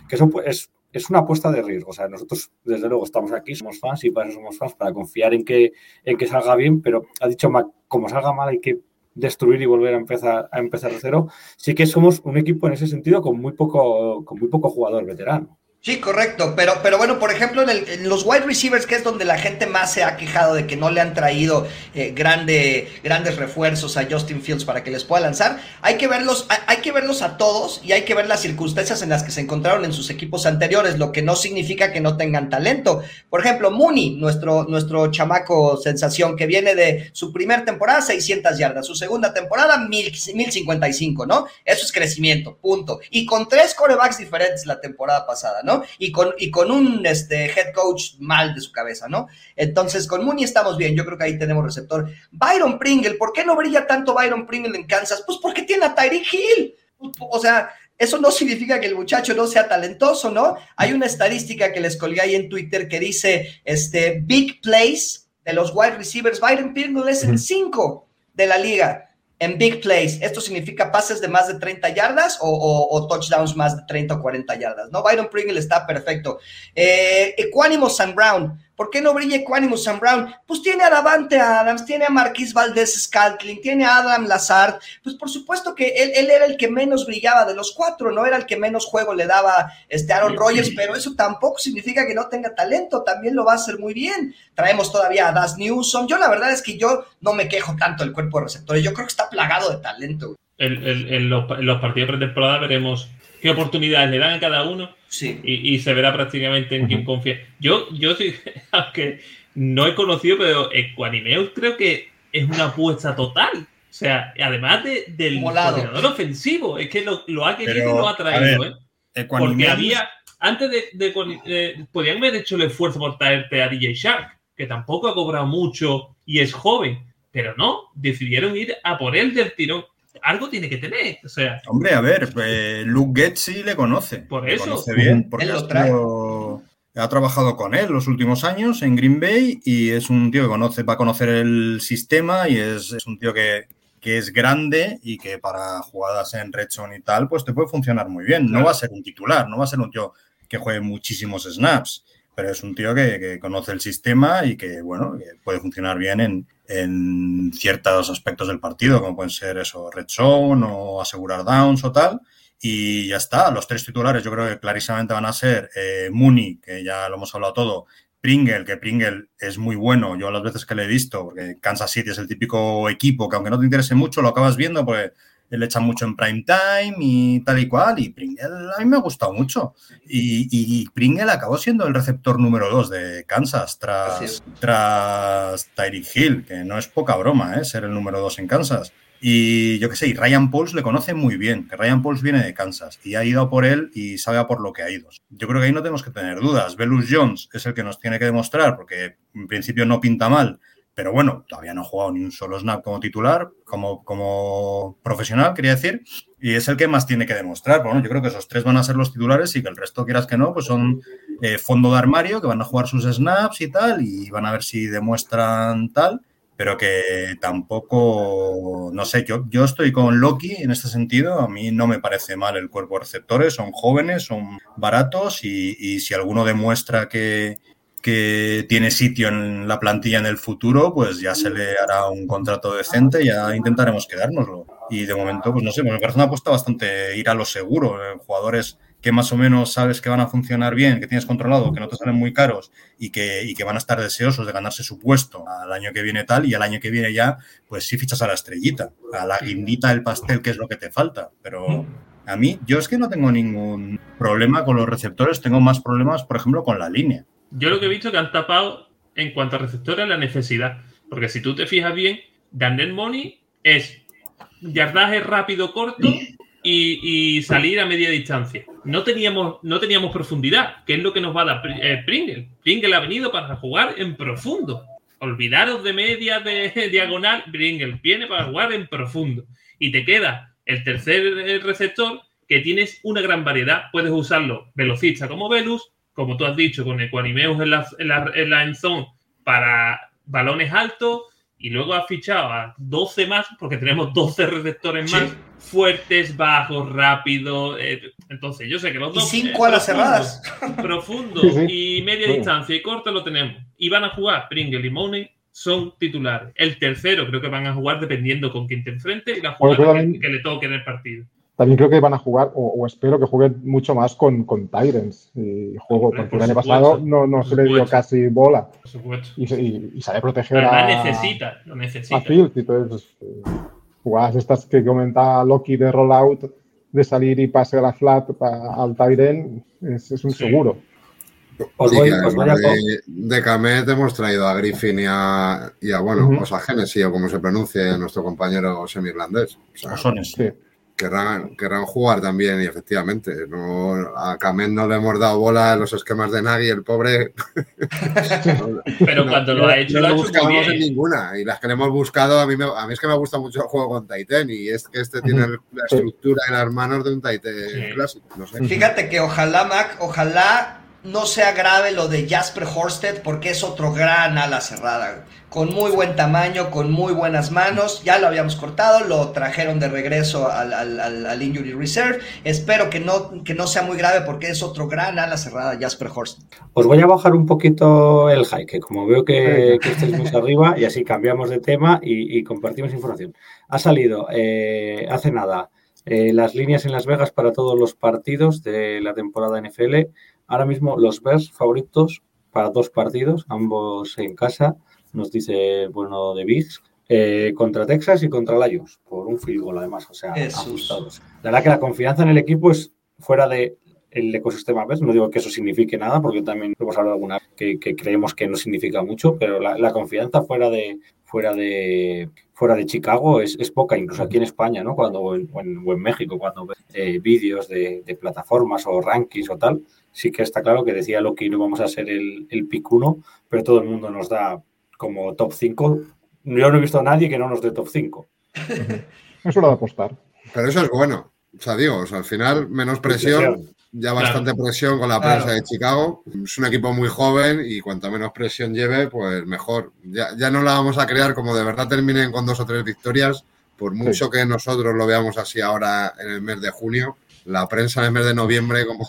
que eso pues, es Es una apuesta de riesgo. O sea, nosotros, desde luego, estamos aquí, somos fans y para eso somos fans, para confiar en que, en que salga bien, pero ha dicho Mac, como salga mal hay que destruir y volver a empezar a empezar de cero. Sí que somos un equipo en ese sentido con muy poco, con muy poco jugador veterano. Sí, correcto, pero, pero bueno, por ejemplo, en, el, en los wide receivers, que es donde la gente más se ha quejado de que no le han traído eh, grande, grandes refuerzos a Justin Fields para que les pueda lanzar, hay que verlos, hay que verlos a todos y hay que ver las circunstancias en las que se encontraron en sus equipos anteriores, lo que no significa que no tengan talento. Por ejemplo, Mooney, nuestro, nuestro chamaco sensación, que viene de su primer temporada, seiscientas yardas, su segunda temporada, mil cincuenta y cinco, ¿no? Eso es crecimiento, punto. Y con tres quarterbacks diferentes la temporada pasada, ¿no? Y con, y con un este, head coach mal de su cabeza, ¿no? Entonces, con Mooney estamos bien, yo creo que ahí tenemos receptor. Byron Pringle, ¿por qué no brilla tanto Byron Pringle en Kansas? Pues porque tiene a Tyreek Hill. O sea, eso no significa que el muchacho no sea talentoso, ¿no? Hay una estadística que les colgué ahí en Twitter que dice, este, big plays de los wide receivers, Byron Pringle es el cinco de la liga en big plays. Esto significa pases de más de treinta yardas o, o, o touchdowns más de treinta o cuarenta yardas, ¿no? Byron Pringle está perfecto. Eh, Equanimus Saint Brown. ¿Por qué no brilla Equanimus Saint Brown? Pues tiene a Davante Adams, tiene a Marquise Valdes-Scantling, tiene a Adam Lazard. Pues por supuesto que él, él era el que menos brillaba de los cuatro, no era el que menos juego le daba este Aaron sí, Rodgers, sí. Pero eso tampoco significa que no tenga talento, también lo va a hacer muy bien. Traemos todavía a Das Newsome. Yo la verdad es que yo no me quejo tanto del cuerpo de receptores, yo creo que está plagado de talento. En, en, en, los, en los partidos de pretemporada veremos qué oportunidades le dan a cada uno. Sí. Y, y se verá prácticamente en uh-huh. quién confía. Yo, yo sí, aunque no he conocido, pero Equanimeus creo que es una apuesta total. O sea, además de, del coordinador ofensivo, es que lo, lo ha querido pero, y lo ha traído. Ver, ¿eh? Porque había, antes de, de, de eh, podían haber hecho el esfuerzo por traerte a D J Shark, que tampoco ha cobrado mucho y es joven, pero no, decidieron ir a por él del tirón. Algo tiene que tener, o sea... Hombre, a ver, eh, Luke Getsy le conoce. Por eso. Le conoce bien, porque ha, estado, ha trabajado con él los últimos años en Green Bay y es un tío que conoce, va a conocer el sistema y es, es un tío que, que es grande y que para jugadas en red zone y tal, pues te puede funcionar muy bien. Claro. No va a ser un titular, no va a ser un tío que juegue muchísimos snaps, pero es un tío que, que conoce el sistema y que, bueno, que puede funcionar bien en... en ciertos aspectos del partido, como pueden ser eso, red zone o asegurar downs o tal, y ya está. Los tres titulares yo creo que clarísimamente van a ser eh, Mooney, que ya lo hemos hablado todo, Pringle, que Pringle es muy bueno, yo las veces que le he visto, porque Kansas City es el típico equipo que aunque no te interese mucho, lo acabas viendo porque le echan mucho en prime time y tal y cual, y Pringle a mí me ha gustado mucho, y, y Pringle acabó siendo el receptor número dos de Kansas tras, tras Tyreek Hill, que no es poca broma, ¿eh? Ser el número dos en Kansas, y yo qué sé, y Ryan Poles le conoce muy bien, que Ryan Poles viene de Kansas y ha ido por él y sabe a por lo que ha ido. Yo creo que ahí no tenemos que tener dudas. Velus Jones es el que nos tiene que demostrar, porque en principio no pinta mal, pero bueno, todavía no ha jugado ni un solo snap como titular, como, como profesional, quería decir, y es el que más tiene que demostrar. Bueno, yo creo que esos tres van a ser los titulares y que el resto, quieras que no, pues son eh, fondo de armario, que van a jugar sus snaps y tal, y van a ver si demuestran tal, pero que tampoco, no sé, yo, yo estoy con Loki en este sentido. A mí no me parece mal el cuerpo de receptores, son jóvenes, son baratos, y, y si alguno demuestra que... que tiene sitio en la plantilla en el futuro, pues ya se le hará un contrato decente, ya intentaremos quedárnoslo. Y de momento, pues no sé, me parece una apuesta bastante ir a lo seguro, jugadores que más o menos sabes que van a funcionar bien, que tienes controlado, que no te salen muy caros y que, y que van a estar deseosos de ganarse su puesto al año que viene tal, y al año que viene ya, pues sí fichas a la estrellita, a la guindita del pastel, que es lo que te falta. Pero a mí, yo es que no tengo ningún problema con los receptores, tengo más problemas, por ejemplo, con la línea. Yo lo que he visto es que han tapado, en cuanto a receptores, la necesidad. Porque si tú te fijas bien, Darnell Mooney es yardaje rápido, corto y, y salir a media distancia. No teníamos, no teníamos profundidad, que es lo que nos va a dar eh, Pringle. Pringle ha venido para jugar en profundo. Olvidaros de media, de, de diagonal. Pringle viene para jugar en profundo. Y te queda el tercer receptor, que tienes una gran variedad. Puedes usarlo velocista como Velus, como tú has dicho, con Equanimeus en la, en la, en la end zone para balones altos, y luego has fichado a doce más, porque tenemos doce receptores más, sí, fuertes, bajos, rápidos. Eh, entonces, yo sé que los dos... Y cinco eh, alas cerradas. Profundos y media distancia y corta lo tenemos. Y van a jugar Pringle y Mooney, son titulares. El tercero creo que van a jugar dependiendo con quién te enfrente y la jugada que, que, que le toque en el partido. También creo que van a jugar, o, o espero que jueguen mucho más con, con Tyrants y juego, porque por el año pasado no, no se le dio casi bola. Por supuesto. Y, y, y sabe proteger a... necesita, lo necesita. A Fields, entonces, jugadas estas que comentaba Loki de rollout, de salir y pase a la flat pa, al Tyrant, es, es un sí. seguro. Os voy, os voy a... de, de Camet hemos traído a Griffin y a, y a bueno, uh-huh. o sea, Genesi, o como se pronuncia nuestro compañero semirlandés. O sea, Osones, sí. Querrán, querrán jugar también, y efectivamente, no, a Kamen no le hemos dado bola en los esquemas de Nagy, el pobre. no, Pero no, cuando lo ha hecho, no lo buscábamos en ninguna. Y las que le hemos buscado, a mí, me, a mí es que me gusta mucho el juego con Titan, y es que este tiene uh-huh. la estructura en las manos de un Titan sí. clásico. No sé. Fíjate que ojalá, Mac, ojalá no sea grave lo de Jasper Horsted, porque es otro gran ala cerrada. Con muy buen tamaño, con muy buenas manos. Ya lo habíamos cortado, lo trajeron de regreso al, al, al, al Injury Reserve. Espero que no, que no sea muy grave, porque es otro gran ala cerrada, Jasper Horst. Os voy a bajar un poquito el hype, que como veo que, que estáis muy arriba, y así cambiamos de tema y, y compartimos información. Ha salido eh, hace nada eh, las líneas en Las Vegas para todos los partidos de la temporada N F L. Ahora mismo los Bears favoritos para dos partidos, ambos en casa, nos dice el bueno de Biggs, eh, contra Texas y contra Lions, por un field goal además, o sea, ajustados. La verdad que la confianza en el equipo es fuera del de ecosistema Bears, no digo que eso signifique nada, porque también hemos hablado alguna que, que creemos que no significa mucho, pero la, la confianza fuera de... fuera de fuera de Chicago es, es poca, incluso aquí en España, ¿no? Cuando o en, o en México, cuando ves eh, vídeos de, de plataformas o rankings o tal, sí que está claro que decía Loki no vamos a ser el, el pick uno, pero todo el mundo nos da como top cinco. Yo no he visto a nadie que no nos dé top cinco. Es hora de apostar. Pero eso es bueno. O sea, digo, o sea, al final menos presión, ya bastante claro. presión con la prensa claro. de Chicago. Es un equipo muy joven y cuanto menos presión lleve, pues mejor. Ya, ya no la vamos a crear como de verdad terminen con dos o tres victorias, por mucho sí. que nosotros lo veamos así ahora en el mes de junio. La prensa en el mes de noviembre, como,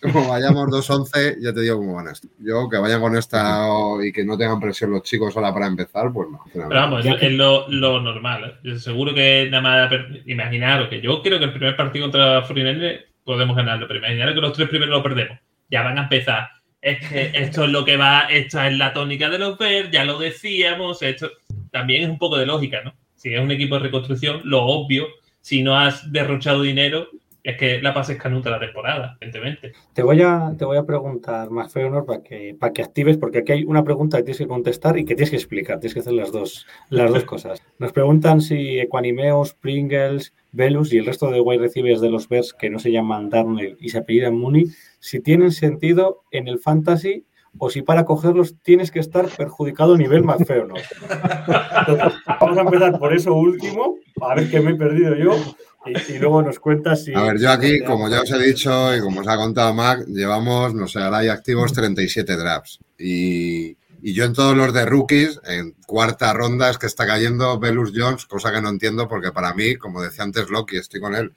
como vayamos dos once, ya te digo cómo van a estar. Yo, que vayan con esta y que no tengan presión los chicos ahora para empezar, pues no. Pero vamos, es lo, lo normal. ¿eh? Seguro que nada más, imaginaros que yo creo que el primer partido contra Fortinelli podemos ganarlo, pero imaginaros que los tres primeros lo perdemos. Ya van a empezar. Es que esto es lo que va, esta es la tónica de los Bears, ya lo decíamos. Esto también es un poco de lógica, ¿no? Si es un equipo de reconstrucción, lo obvio, si no has derrochado dinero... Es que la pases canuta la temporada, evidentemente. Te voy a, te voy a preguntar, McFerner, para que, para que actives, porque aquí hay una pregunta que tienes que contestar y que tienes que explicar, tienes que hacer las dos, las dos cosas. Nos preguntan si Equanimeus, Pringles, Velus y el resto de wide receivers de los Bears que no se llaman Darnell y se apellidan Mooney, si tienen sentido en el fantasy o si para cogerlos tienes que estar perjudicado a nivel más feo, ¿no? Entonces, vamos a empezar por eso último, a ver qué me he perdido yo, y, y luego nos cuentas si... A ver, yo aquí, como ya os he dicho y como os ha contado Mac, llevamos, no sé, ahora hay activos treinta y siete drafts. Y, y yo en todos los de rookies, en cuarta ronda es que está cayendo Velus Jones, cosa que no entiendo porque para mí, como decía antes Loki, estoy con él.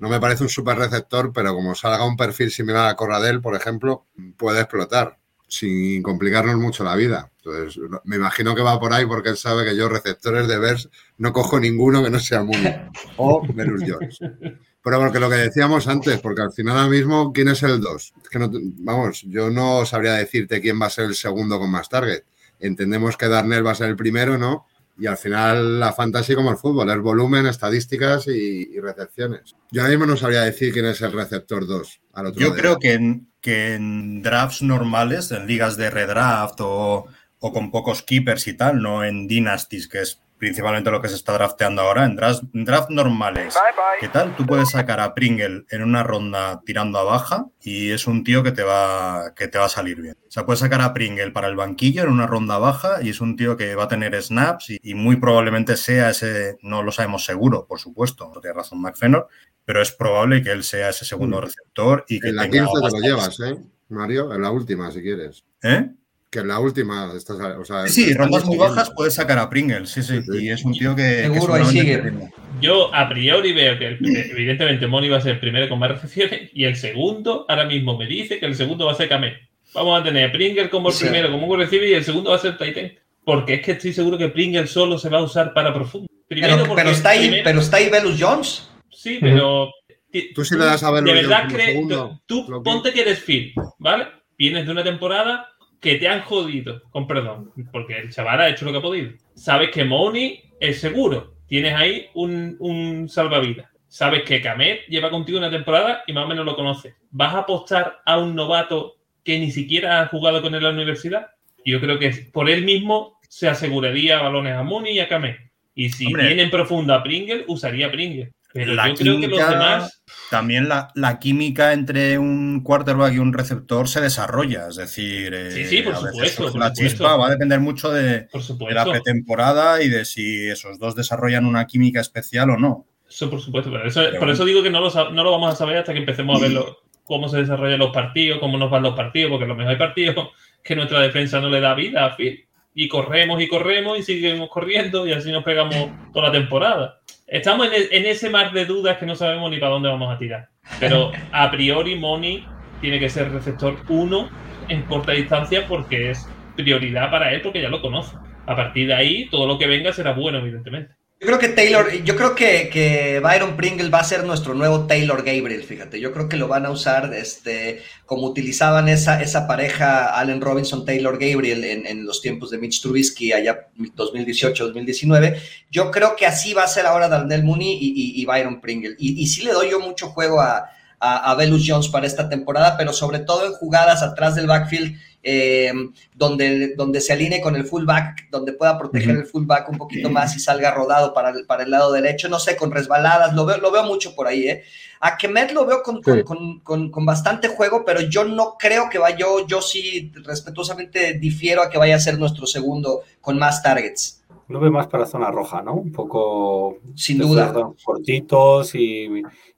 No me parece un super receptor, pero como salga un perfil similar a Corradell, por ejemplo, puede explotar. O sin complicarnos mucho la vida. Entonces, me imagino que va por ahí porque él sabe que yo receptores de Bears no cojo ninguno que no sea Muni o Velus Jones. Pero porque lo que decíamos antes, porque al final ahora mismo, ¿quién es el dos? Es que no, vamos, yo no sabría decirte quién va a ser el segundo con más target. Entendemos que Darnell va a ser el primero, ¿no? Y al final la fantasy como el fútbol, es volumen, estadísticas y, y recepciones. Yo ahora mismo no sabría decir quién es el receptor dos. Al otro yo día. Creo que en, que en drafts normales, en ligas de redraft o, o con pocos keepers y tal, no en dynasties, que es principalmente lo que se está drafteando ahora, en drafts draft normales, bye, bye. ¿Qué tal? Tú puedes sacar a Pringle en una ronda tirando a baja y es un tío que te va, que te va a salir bien. O sea, puedes sacar a Pringle para el banquillo en una ronda baja y es un tío que va a tener snaps y, y muy probablemente sea ese, no lo sabemos seguro, por supuesto, no tiene razón McFerner, pero es probable que él sea ese segundo receptor y que en la tenga quince te lo llevas, ¿eh, Mario? En la última, si quieres. ¿Eh? Que en la última, estás, o sea, sí, rondas muy bajas puedes sacar a Pringles, sí, sí, sí, y es un tío que seguro que ahí sigue. Terrible. Yo a priori veo que el, evidentemente Moni va a ser el primero con más recepciones y el segundo, ahora mismo me dice que el segundo va a ser Kamé. Vamos a tener a Pringles como el sí. primero, como un receiver y el segundo va a ser Titan, porque es que estoy seguro que Pringles solo se va a usar para profundo. Primero pero, pero está ahí, pero está ahí Velus Jones. Sí, pero mm-hmm. tú sí le das a Velus Jones. De verdad crees, tú, tú ponte que eres Phil, ¿vale? Vienes de una temporada que te han jodido, con perdón, porque el chaval ha hecho lo que ha podido. Sabes que Mooney es seguro, tienes ahí un, un salvavidas. Sabes que Kamet lleva contigo una temporada y más o menos lo conoces. ¿Vas a apostar a un novato que ni siquiera ha jugado con él en la universidad? Yo creo que por él mismo se aseguraría balones a Mooney y a Kamet. Y si Hombre. tienen profundo a Pringle, usaría Pringle. Pero la yo química, creo que los demás... También la, la química entre un quarterback y un receptor se desarrolla, es decir... Eh, sí, sí, por supuesto. Por la supuesto. Chispa va a depender mucho de, de la pretemporada y de si esos dos desarrollan una química especial o no. Eso, por supuesto. Pero eso, pero por eso digo que no lo, no lo vamos a saber hasta que empecemos a ver lo, cómo se desarrollan los partidos, cómo nos van los partidos, porque a lo mejor hay partidos que nuestra defensa no le da vida a Phil. Y corremos y corremos y seguimos corriendo y así nos pegamos toda la temporada. Estamos en, el, en ese mar de dudas que no sabemos ni para dónde vamos a tirar. Pero a priori Moni tiene que ser receptor uno en corta distancia porque es prioridad para él porque ya lo conoce. A partir de ahí todo lo que venga será bueno, evidentemente. Yo creo que Taylor, yo creo que, que Byron Pringle va a ser nuestro nuevo Taylor Gabriel, fíjate. Yo creo que lo van a usar este, como utilizaban esa, esa pareja Allen Robinson-Taylor Gabriel en, en los tiempos de Mitch Trubisky allá dos mil dieciocho dos mil diecinueve. Yo creo que así va a ser ahora Darnell Mooney y, y, y Byron Pringle. Y, y sí le doy yo mucho juego a, a, a Velus Jones para esta temporada, pero sobre todo en jugadas atrás del backfield, Eh, donde, donde se alinee con el fullback, donde pueda proteger el fullback un poquito más y salga rodado para el, para el lado derecho, no sé, con resbaladas, lo veo, lo veo mucho por ahí, ¿eh? A Kemet lo veo con, sí. con, con, con bastante juego, pero yo no creo que vaya, yo, yo sí respetuosamente difiero a que vaya a ser nuestro segundo con más targets. Lo veo más para zona roja, ¿no? Un poco... Sin duda. Cortitos y,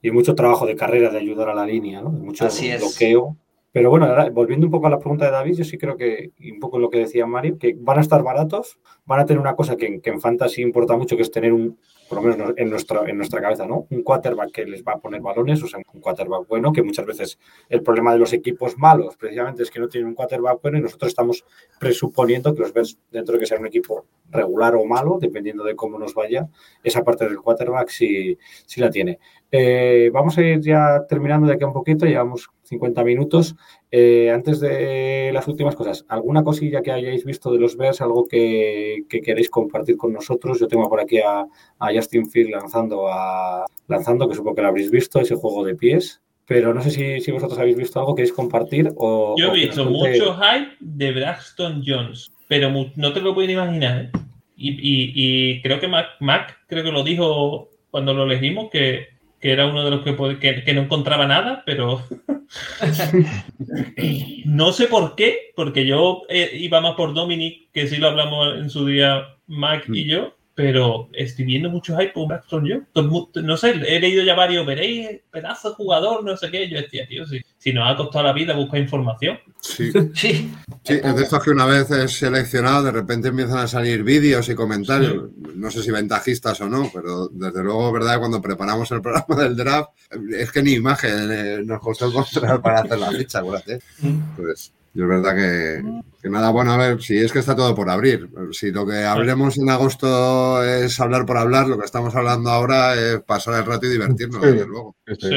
y mucho trabajo de carrera, de ayudar a la línea, ¿no? Mucho Así es. bloqueo. Pero bueno, ahora, volviendo un poco a la pregunta de David, yo sí creo que, y un poco lo que decía Mario, que van a estar baratos, van a tener una cosa que, que en fantasy importa mucho, que es tener un, por lo menos en nuestra, en nuestra cabeza, ¿no? Un quarterback que les va a poner balones, o sea, un quarterback bueno, que muchas veces el problema de los equipos malos, precisamente, es que no tienen un quarterback bueno y nosotros estamos presuponiendo que los Bears, dentro de que sea un equipo regular o malo, dependiendo de cómo nos vaya, esa parte del quarterback sí, sí la tiene. Eh, vamos a ir ya terminando de aquí a un poquito, llevamos cincuenta minutos. Eh, antes de las últimas cosas, ¿alguna cosilla que hayáis visto de los Bears, algo que, que queréis compartir con nosotros? Yo tengo por aquí a, a Justin Fields lanzando, a, lanzando, que supongo que lo habréis visto, ese juego de pies, pero no sé si, si vosotros habéis visto algo que queréis compartir. O, Yo he o visto mucho hype de Braxton Jones, pero no te lo pueden imaginar, ¿eh? Y, y, y creo que Mac, Mac, creo que lo dijo cuando lo elegimos, que... que era uno de los que, que, que no encontraba nada, pero no sé por qué, porque yo eh, iba más por Dominic, que sí lo hablamos en su día Mac sí. y yo, pero estoy viendo mucho hype por Braxton Jones. No sé, he leído ya varios, veréis, pedazo de jugador, no sé qué. Yo decía, tío, si, si nos ha costado la vida buscar información. Sí, sí. sí es de estos que una vez es seleccionado, de repente empiezan a salir vídeos y comentarios, sí. no sé si ventajistas o no, pero desde luego, verdad, cuando preparamos el programa del draft, es que ni imagen eh, nos costó encontrar para hacer la ficha, acuérdate. Pues... Y es verdad que, que nada, bueno, a ver, si es que está todo por abrir. Si lo que hablemos en agosto es hablar por hablar, lo que estamos hablando ahora es pasar el rato y divertirnos, sí, desde luego. Sí.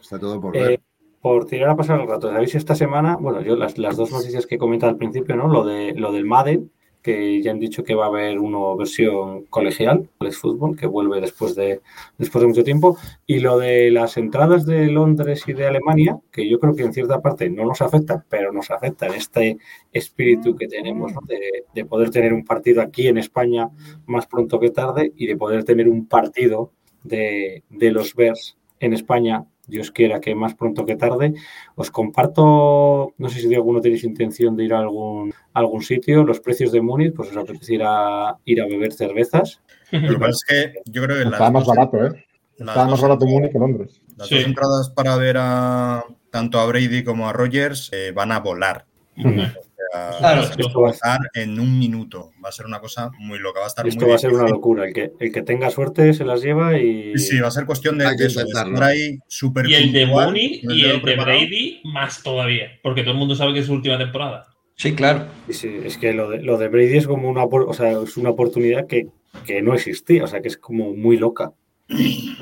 Está todo por ver. Eh, por tirar a pasar el rato, ¿sabéis? Esta semana, bueno, yo las, las dos noticias que comenté al principio, ¿no? Lo de lo del Madden, que ya han dicho que va a haber una versión colegial, college football, que vuelve después de después de mucho tiempo, y lo de las entradas de Londres y de Alemania, que yo creo que en cierta parte no nos afecta, pero nos afecta en este espíritu que tenemos, ¿no? de, de poder tener un partido aquí en España más pronto que tarde y de poder tener un partido de, de los Bears en España, Dios quiera que más pronto que tarde. Os comparto, no sé si de alguno tenéis intención de ir a algún a algún sitio, los precios de Múnich, pues os apetece ir a, ir a beber cervezas. Lo que pasa es que yo creo que... Estaba más dos, barato, ¿eh? Estaba más barato Múnich que Londres. Las sí. dos entradas para ver a tanto a Brady como a Rodgers eh, van a volar. Mm-hmm. A, claro, esto va a estar en un minuto, va a ser una cosa muy loca, va a estar esto muy va a ser difícil. Una locura, el que, el que tenga suerte se las lleva y... Sí, va a ser cuestión de, de estar ahí súper... Y el de Mooney y el de Brady más todavía, porque todo el mundo sabe que es su última temporada. Sí, claro. Sí, es que lo de, lo de Brady es como una, o sea, es una oportunidad que, que no existía, o sea, que es como muy loca.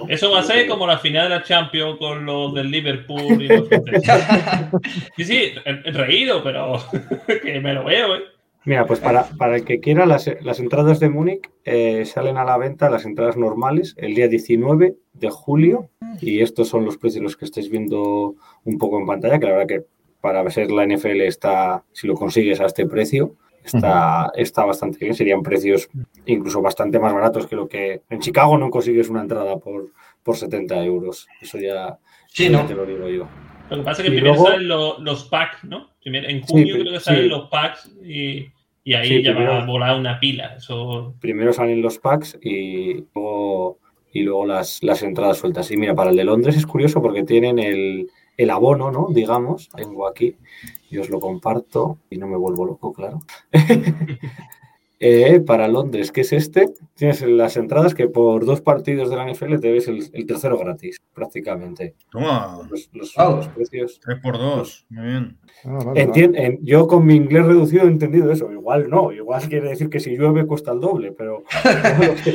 Eso va a ser como la final de la Champions con los del Liverpool y los sí, sí, he reído, pero que me lo veo, ¿eh? Mira, pues para, para el que quiera, las, las entradas de Múnich eh, salen a la venta, las entradas normales, el día diecinueve de julio, y estos son los precios los que estáis viendo un poco en pantalla, que la verdad que para ser la N F L está, si lo consigues a este precio, Está, está bastante bien. Serían precios incluso bastante más baratos que lo que... En Chicago no consigues una entrada por, por setenta euros. Eso ya, sí, eso ¿no? ya te lo digo yo. Lo que pasa es que y primero luego, salen lo, los packs, ¿no? Primero, en junio sí, creo que salen sí. los packs y, y ahí sí, ya primero, va a volar una pila. Eso... Primero salen los packs y luego, y luego las, las entradas sueltas. Y mira, para el de Londres es curioso porque tienen el... El abono, ¿no? Digamos, tengo aquí y os lo comparto y no me vuelvo loco, claro. eh, para Londres, que es este, tienes las entradas que por dos partidos de la N F L te ves el, el tercero gratis, prácticamente. Toma. Los, los, oh, los precios. Tres por dos. Muy bien. Ah, vale, Entien, vale. En, yo con mi inglés reducido he entendido eso. Igual no, igual quiere decir que si llueve cuesta el doble, pero lo, que,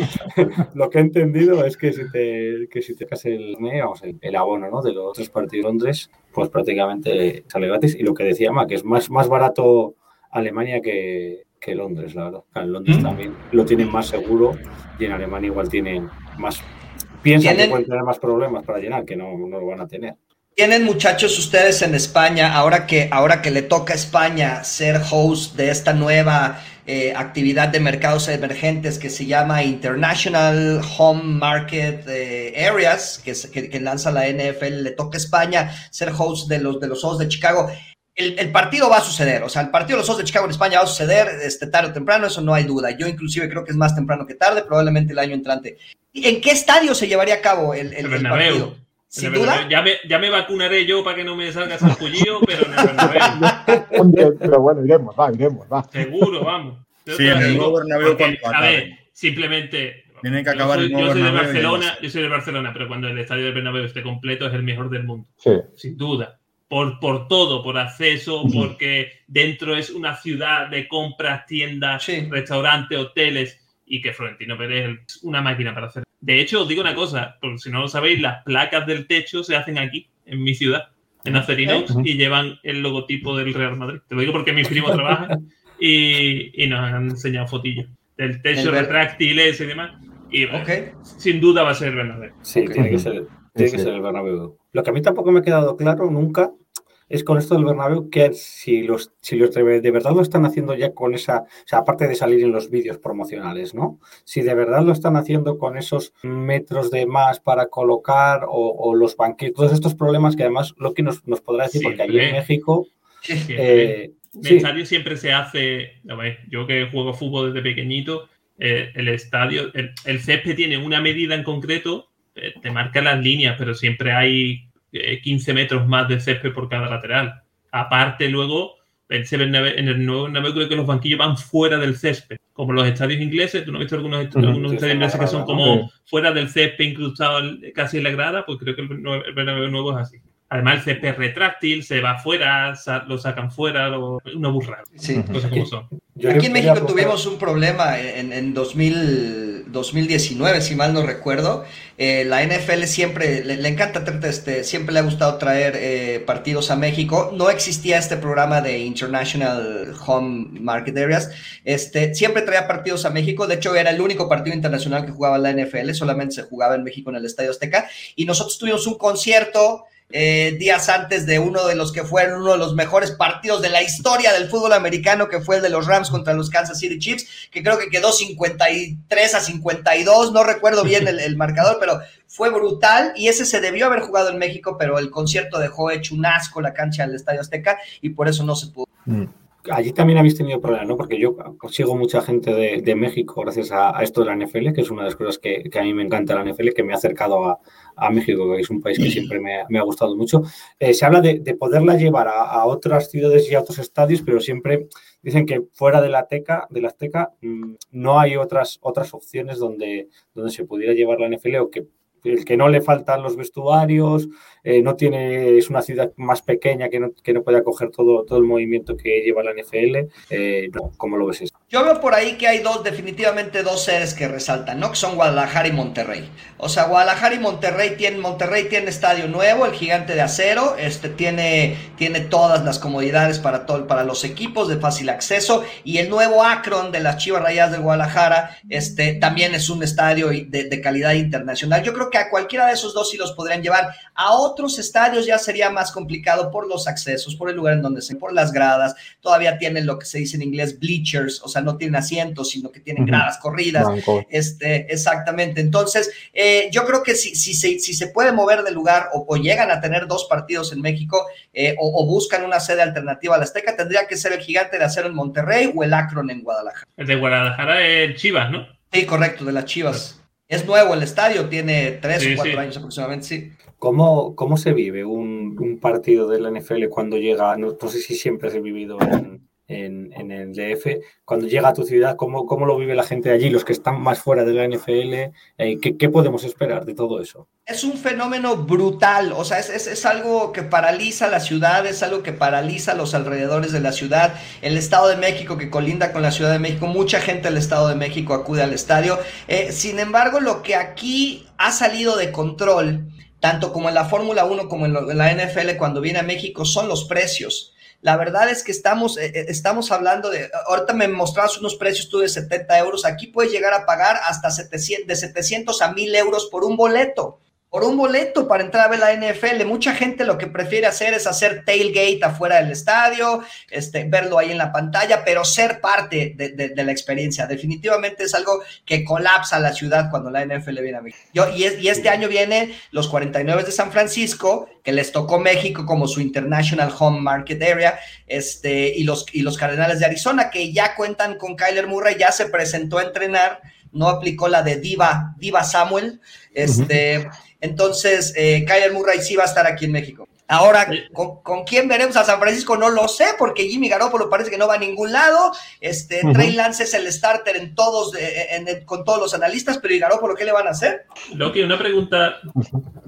lo que he entendido es que si te que si te haces el, el, el abono, ¿no? De los tres partidos de Londres, pues prácticamente sale gratis. Y lo que decía Ma, que es más, más barato Alemania que, que Londres, la verdad. En Londres ¿Mm? también lo tienen más seguro y en Alemania igual tienen más... Piensan ¿Tienen? que pueden tener más problemas para llenar, que no, no lo van a tener. ¿Tienen, muchachos, ustedes en España, ahora que, ahora que le toca a España ser host de esta nueva eh, actividad de mercados emergentes que se llama International Home Market eh, Areas, que, que, que lanza la N F L, le toca a España ser host de los de los Osos de Chicago? El, el partido va a suceder, o sea, el partido de los Osos de Chicago en España va a suceder este, tarde o temprano, eso no hay duda. Yo inclusive creo que es más temprano que tarde, probablemente el año entrante. ¿En qué estadio se llevaría a cabo el, el, el partido? ¿Sin duda? Ya me, ya me vacunaré yo para que no me salga sarpullido, pero en el Bernabéu. Pero bueno, iremos, va, iremos, va. Seguro, vamos. Yo sí, en el nuevo Bernabéu cuando va. A ver, simplemente... Tienen que acabar yo soy, el yo soy de Barcelona, yo soy de Barcelona, pero cuando el estadio del Bernabéu esté completo es el mejor del mundo. Sí. Sin duda. Por, por todo, por acceso, sí. porque dentro es una ciudad de compras, tiendas, sí. restaurantes, hoteles, y que Florentino Pérez es una máquina para hacer. De hecho, os digo una cosa, porque si no lo sabéis, las placas del techo se hacen aquí, en mi ciudad, en Acerinox, uh-huh. y llevan el logotipo del Real Madrid. Te lo digo porque mis primos trabajan y, y nos han enseñado fotillos del techo retráctil ese y demás. Y bueno, okay. sin duda va a ser el Bernabéu. Sí, okay. tiene que ser, tiene sí. que ser el Bernabéu. Lo que a mí tampoco me ha quedado claro nunca es con esto del Bernabéu, que si los, si los de, de verdad lo están haciendo ya con esa, o sea, aparte de salir en los vídeos promocionales, ¿no? Si de verdad lo están haciendo con esos metros de más para colocar o, o los banquillos, todos estos problemas que además Loki nos, nos podrá decir, siempre, porque allí en México... Eh, el sí. estadio siempre se hace... No, yo que juego fútbol desde pequeñito, eh, el estadio, el, el césped tiene una medida en concreto, eh, te marca las líneas, pero siempre hay... quince metros más de césped por cada lateral. Aparte, luego, en el nuevo Bernabéu creo que los banquillos van fuera del césped, como los estadios ingleses. ¿Tú no has visto algunos, est- algunos sí, estadios ingleses que son como fuera del césped, incrustados casi en la grada? Pues creo que el Bernabéu nuevo es así. Además, el césped es retráctil, se va fuera, sa- lo sacan fuera, lo... una burrada. Sí. Cosas como son. Yo Aquí en México apostar... tuvimos un problema en, en dos mil diecinueve, si mal no recuerdo. Eh, la N F L siempre le, le encanta, este, siempre le ha gustado traer eh, partidos a México. No existía este programa de International Home Market Areas. Este, siempre traía partidos a México. De hecho, era el único partido internacional que jugaba la N F L. Solamente se jugaba en México en el Estadio Azteca. Y nosotros tuvimos un concierto... Eh, días antes de uno de los que fueron uno de los mejores partidos de la historia del fútbol americano, que fue el de los Rams contra los Kansas City Chiefs, que creo que quedó cincuenta y tres a cincuenta y dos, no recuerdo bien el, el marcador, pero fue brutal, y ese se debió haber jugado en México, pero el concierto dejó hecho un asco la cancha del Estadio Azteca, y por eso no se pudo. Mm. Allí también habéis tenido problemas, ¿no? Porque yo consigo mucha gente de, de México gracias a, a esto de la N F L, que es una de las cosas que, que a mí me encanta la N F L, que me ha acercado a, a México, que es un país que siempre me, me ha gustado mucho. Eh, se habla de, de poderla llevar a, a otras ciudades y a otros estadios, pero siempre dicen que fuera de la Azteca, de la Azteca no hay otras, otras opciones donde, donde se pudiera llevar la N F L, o que el que no le faltan los vestuarios, eh, no tiene, es una ciudad más pequeña que no, que no puede acoger todo, todo el movimiento que lleva la N F L. Eh, no, ¿cómo lo ves eso? Yo veo por ahí que hay dos, definitivamente dos sedes que resaltan, ¿no? Que son Guadalajara y Monterrey. O sea, Guadalajara y Monterrey tienen, Monterrey tiene estadio nuevo, el Gigante de Acero, este tiene, tiene todas las comodidades para, todo, para los equipos de fácil acceso, y el nuevo Akron de las Chivas Rayadas de Guadalajara, este, también es un estadio de, de calidad internacional. Yo creo que a cualquiera de esos dos sí los podrían llevar. A otros estadios ya sería más complicado por los accesos, por el lugar en donde se, por las gradas, todavía tienen lo que se dice en inglés bleachers, o sea, no tienen asientos, sino que tienen uh-huh. gradas corridas. Blanco. Este, exactamente. Entonces, eh, yo creo que si, si, si, si se puede mover de lugar o, o llegan a tener dos partidos en México, eh, o, o buscan una sede alternativa a la Azteca, tendría que ser el Gigante de Acero en Monterrey o el Akron en Guadalajara. El de Guadalajara es Chivas, ¿no? Sí, correcto, de las Chivas. Es nuevo el estadio, tiene tres sí, o cuatro sí. años aproximadamente, sí. ¿Cómo, cómo se vive un, un partido de la N F L cuando llega? No, no sé si siempre se ha vivido en, en, en el D F. Cuando llega a tu ciudad, ¿cómo, cómo lo vive la gente de allí? Los que están más fuera de la N F L, eh, ¿qué, qué podemos esperar de todo eso? Es un fenómeno brutal, o sea, es, es, es algo que paraliza la ciudad, es algo que paraliza los alrededores de la ciudad, el Estado de México que colinda con la Ciudad de México, mucha gente del Estado de México acude al estadio, eh, sin embargo, lo que aquí ha salido de control, tanto como en la Fórmula uno como en, lo, en la N F L cuando viene a México, son los precios. La verdad es que estamos, estamos hablando de... Ahorita me mostrabas unos precios tú de setenta euros. Aquí puedes llegar a pagar hasta setecientos, de setecientos a mil euros por un boleto. Por un boleto para entrar a ver la N F L. Mucha gente lo que prefiere hacer es hacer tailgate afuera del estadio, este, verlo ahí en la pantalla, pero ser parte de, de, de la experiencia. Definitivamente es algo que colapsa la ciudad cuando la N F L viene a México. Yo, y, es, y este año vienen los cuarenta y nueve de San Francisco, que les tocó México como su International Home Market Area, este, y los, y los Cardenales de Arizona, que ya cuentan con Kyler Murray, ya se presentó a entrenar, no aplicó la de Diva, Diva Samuel, este, uh-huh. entonces eh, Kyler Murray sí va a estar aquí en México. Ahora, ¿con, ¿con quién veremos a San Francisco? No lo sé, porque Jimmy Garoppolo parece que no va a ningún lado. Este, uh-huh. Trey Lance es el starter en todos, en, en, con todos los analistas, pero ¿y Garoppolo qué le van a hacer? Loki, una pregunta,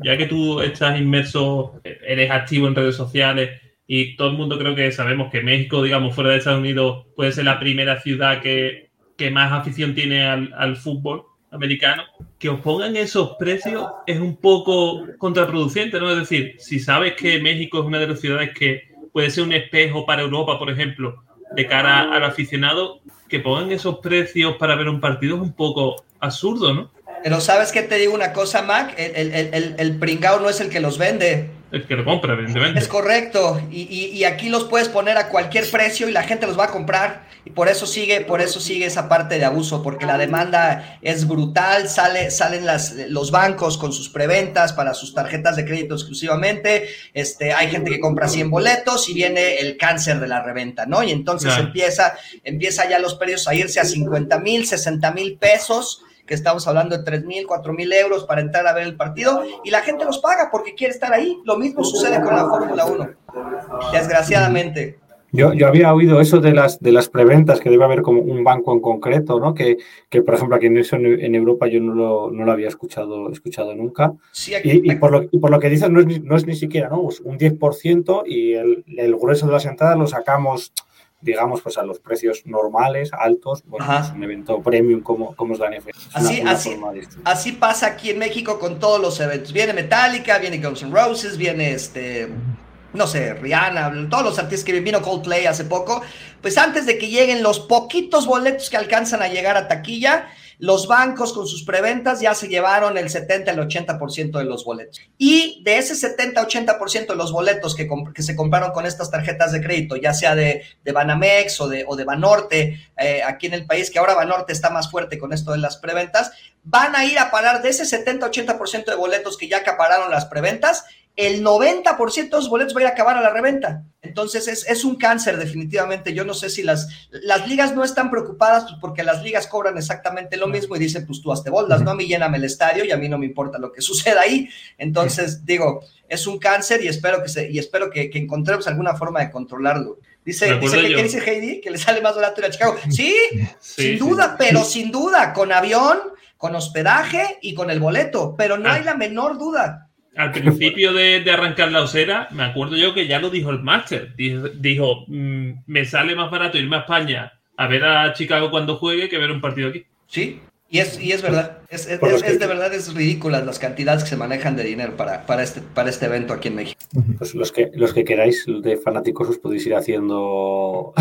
ya que tú estás inmerso, eres activo en redes sociales, y todo el mundo creo que sabemos que México, digamos, fuera de Estados Unidos, puede ser la primera ciudad que, que más afición tiene al, al fútbol americano. Que os pongan esos precios es un poco contraproducente, ¿no? Es decir, si sabes que México es una de las ciudades que puede ser un espejo para Europa, por ejemplo, de cara al aficionado, que pongan esos precios para ver un partido es un poco absurdo, ¿no? Pero ¿sabes qué te digo una cosa, Mac? El, el, el, el pringao no es el que los vende. El que lo compra, evidentemente. Es correcto. Y, y, y aquí los puedes poner a cualquier precio y la gente los va a comprar. Y por eso sigue, por eso sigue esa parte de abuso, porque la demanda es brutal. Sale, salen las, los bancos con sus preventas para sus tarjetas de crédito exclusivamente. Este, hay gente que compra cien boletos y viene el cáncer de la reventa, ¿no? Y entonces claro. empieza, empieza ya los precios a irse a cincuenta mil, sesenta mil pesos, que estamos hablando de tres mil, cuatro mil euros para entrar a ver el partido, y la gente los paga porque quiere estar ahí. Lo mismo sucede con la Fórmula uno, desgraciadamente. Yo, yo había oído eso de las de las preventas, que debe haber como un banco en concreto, ¿no? Que, que por ejemplo, aquí en, eso, en Europa yo no lo, no lo había escuchado escuchado nunca. Sí, aquí, y, y, por lo, y por lo que dices, no es, no es ni siquiera, ¿no? Pues un diez por ciento y el, el grueso de las entradas lo sacamos, digamos, pues a los precios normales, altos, bueno, es un evento premium como, como es la N F L. Así, una, así, una así pasa aquí en México con todos los eventos. Viene Metallica, viene Guns N' Roses, viene este... no sé, Rihanna, todos los artistas que vino Coldplay hace poco, pues antes de que lleguen los poquitos boletos que alcanzan a llegar a taquilla, los bancos con sus preventas ya se llevaron el setenta al ochenta por ciento de los boletos. Y de ese setenta a ochenta por ciento de los boletos que, comp- que se compraron con estas tarjetas de crédito, ya sea de, de Banamex o de, o de Banorte, eh, aquí en el país, que ahora Banorte está más fuerte con esto de las preventas, van a ir a parar de ese setenta a ochenta por ciento de boletos que ya acapararon las preventas, el noventa por ciento de los boletos va a ir a acabar a la reventa. Entonces es, es un cáncer definitivamente. Yo no sé si las, las ligas no están preocupadas, pues porque las ligas cobran exactamente lo mismo y dicen, pues tú hazte bolas, no, a mí lléname el estadio y a mí no me importa lo que suceda ahí. Entonces digo, es un cáncer y espero que se, y espero que, que encontremos alguna forma de controlarlo. Dice, dice que, ¿qué dice Heidi? Que le sale más barato ir a Chicago. Sí, sí sin sí, duda, sí. pero sin duda, con avión, con hospedaje y con el boleto, pero no ah. hay la menor duda. Al principio de, de arrancar La Osera, me acuerdo yo que ya lo dijo el máster. Dijo, dijo, me sale más barato irme a España a ver a Chicago cuando juegue que ver un partido aquí. Sí, y es, y es verdad. Es, es, es, que... es de verdad, es ridículas las cantidades que se manejan de dinero para, para, este, para este evento aquí en México. Pues los que, los que queráis de fanáticos os podéis ir haciendo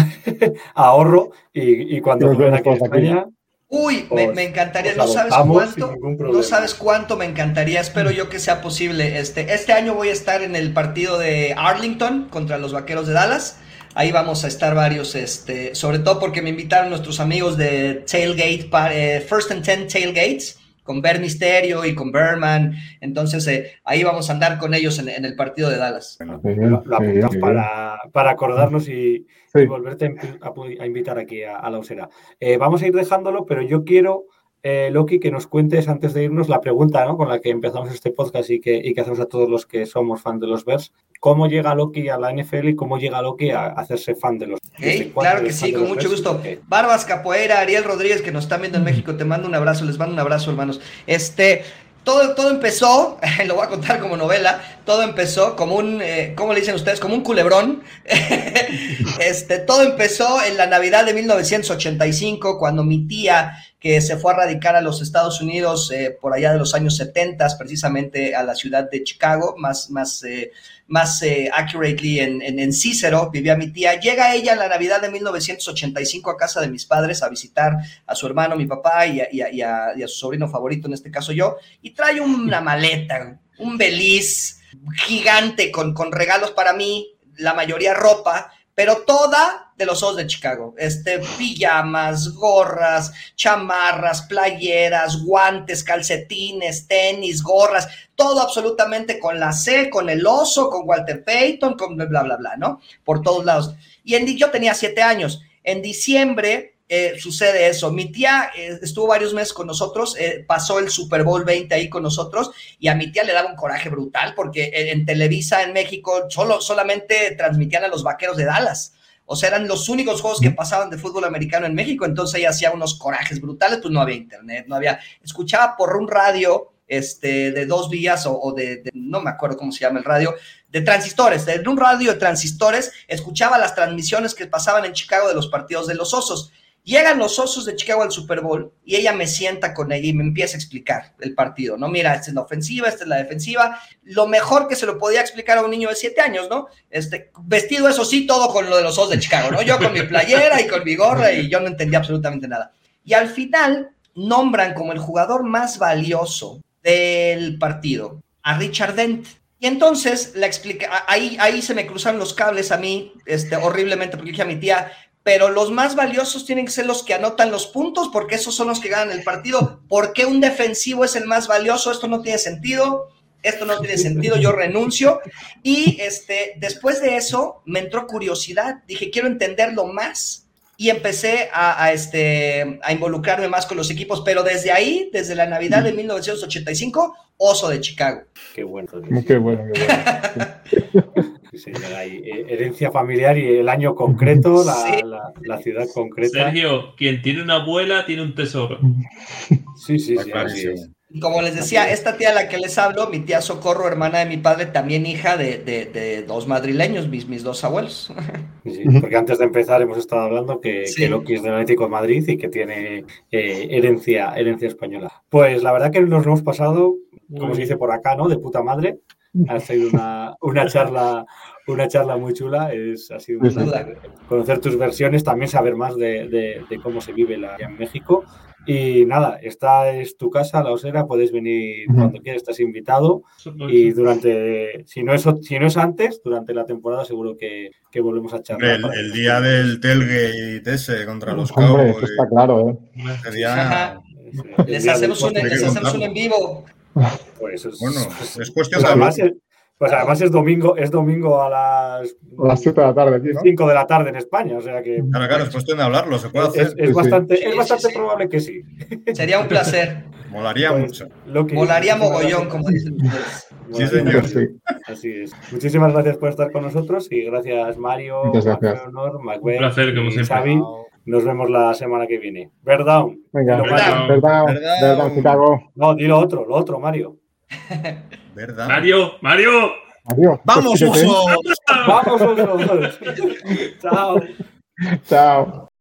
ahorro y, y cuando vuelvan aquí a España... Aquí. Uy, me, me encantaría, no sabes cuánto, no sabes cuánto me encantaría, espero yo que sea posible. Este, este año voy a estar en el partido de Arlington contra los Vaqueros de Dallas. Ahí vamos a estar varios, este, sobre todo porque me invitaron nuestros amigos de Tailgate, eh, First and Ten Tailgates, con Ver Misterio y con Berman. Entonces, eh, ahí vamos a andar con ellos en, en el partido de Dallas. Bueno, sí, lo, lo apuntamos sí, para, para acordarnos y, sí. y volverte a, a invitar aquí a, a La Osera. Eh, vamos a ir dejándolo, pero yo quiero, eh, Loki, que nos cuentes antes de irnos la pregunta, ¿no?, con la que empezamos este podcast y que, y que hacemos a todos los que somos fan de los Bears. ¿Cómo llega Loki a la N F L y cómo llega Loki a hacerse fan de los... Hey, claro que sí, con mucho gusto. Okay. Barbas Capoeira, Ariel Rodríguez, que nos están viendo en México, te mando un abrazo, les mando un abrazo, hermanos. Este, todo, todo empezó, lo voy a contar como novela, todo empezó como un, eh, ¿cómo le dicen ustedes? Como un culebrón. Este, todo empezó en la Navidad de mil novecientos ochenta y cinco, cuando mi tía, que se fue a radicar a los Estados Unidos eh, por allá de los años setenta, precisamente a la ciudad de Chicago, más, más, eh, más eh, accurately en, en, en Cícero, vivía mi tía. Llega ella en la Navidad de mil novecientos ochenta y cinco a casa de mis padres a visitar a su hermano, mi papá, y a, y a, y a, y a su sobrino favorito, en este caso yo, y trae una maleta, un beliz gigante con, con regalos para mí, la mayoría ropa, pero toda de los Osos de Chicago, este, pijamas, gorras, chamarras, playeras, guantes, calcetines, tenis, gorras, todo absolutamente con la C, con el oso, con Walter Payton, con bla, bla, bla, ¿no? Por todos lados. Y en, yo tenía siete años. En diciembre... Eh, sucede eso, mi tía eh, estuvo varios meses con nosotros, eh, pasó el Super Bowl veinte ahí con nosotros y a mi tía le daba un coraje brutal porque eh, en Televisa en México solo, solamente transmitían a los Vaqueros de Dallas, o sea, eran los únicos juegos que pasaban de fútbol americano en México, entonces ella hacía unos corajes brutales, pues no había internet, no había, escuchaba por un radio este, de dos vías o, o de, de, no me acuerdo cómo se llama el radio, de transistores, de un radio de transistores, escuchaba las transmisiones que pasaban en Chicago de los partidos de los Osos. Llegan los Osos de Chicago al Super Bowl y ella me sienta con ella y me empieza a explicar el partido, ¿no? Mira, esta es la ofensiva, esta es la defensiva, lo mejor que se lo podía explicar a un niño de siete años, ¿no? Este, vestido, eso sí, todo con lo de los Osos de Chicago, ¿no? Yo con mi playera y con mi gorra y yo no entendía absolutamente nada. Y al final nombran como el jugador más valioso del partido a Richard Dent. Y entonces la explica, ahí, ahí se me cruzaron los cables a mí, este, horriblemente, porque dije a mi tía... pero los más valiosos tienen que ser los que anotan los puntos, porque esos son los que ganan el partido. ¿Por qué un defensivo es el más valioso? Esto no tiene sentido, esto no tiene sentido, yo renuncio. Y este, después de eso me entró curiosidad, dije, quiero entenderlo más. y empecé a, a, este, a involucrarme más con los equipos, pero desde ahí, desde la Navidad de mil novecientos ochenta y cinco, oso de Chicago. Qué bueno. Qué bueno, qué bueno. Sí, hay herencia familiar y el año concreto, la, sí. la, la ciudad concreta. Sergio, quien tiene una abuela tiene un tesoro. Sí, sí, sí. Así es. Como les decía, esta tía a la que les hablo, mi tía Socorro, hermana de mi padre, también hija de, de, de dos madrileños, mis, mis dos abuelos. Sí, porque antes de empezar hemos estado hablando que, sí. que Loki es del Atlético de Madrid y que tiene eh, herencia, herencia española. Pues la verdad que nos lo hemos pasado, como se dice por acá, ¿no? De puta madre. Ha sido una, una charla una charla muy chula, es, ha sido conocer tus versiones, también saber más de, de, de cómo se vive la, en México. Y nada, esta es tu casa, La Osera, puedes venir cuando quieras, estás invitado. Y durante, si no es, si no es antes, durante la temporada seguro que, que volvemos a charlar. El, el día del tailgate ese contra los Cowboys. Eso está claro, ¿eh? Sería, les hacemos un, les hacemos un en vivo. Pues es, bueno, es cuestión pues además, de... es, pues además es domingo, es domingo a las, las siete de la tarde, aquí, ¿no? cinco de la tarde en España, o sea que... Claro, claro, es cuestión de hablarlo, se puede hacer. Es, es sí, bastante, sí, es bastante sí, sí. probable que sí. Sería un placer. Molaría pues, mucho. Lo que Molaría es, mogollón, como dicen ustedes. Sí, señor. Sí. Así es. Muchísimas gracias por estar con nosotros y gracias Mario, Honor, McWeb, Xavi. Nos vemos la semana que viene. Bear down. Venga, Bear down. Bear down, Chicago. No, di lo otro, lo otro, Mario. ¿Verdad? Mario, Mario. Mario. Vamos, oso. Vamos, oso. Chao. Chao.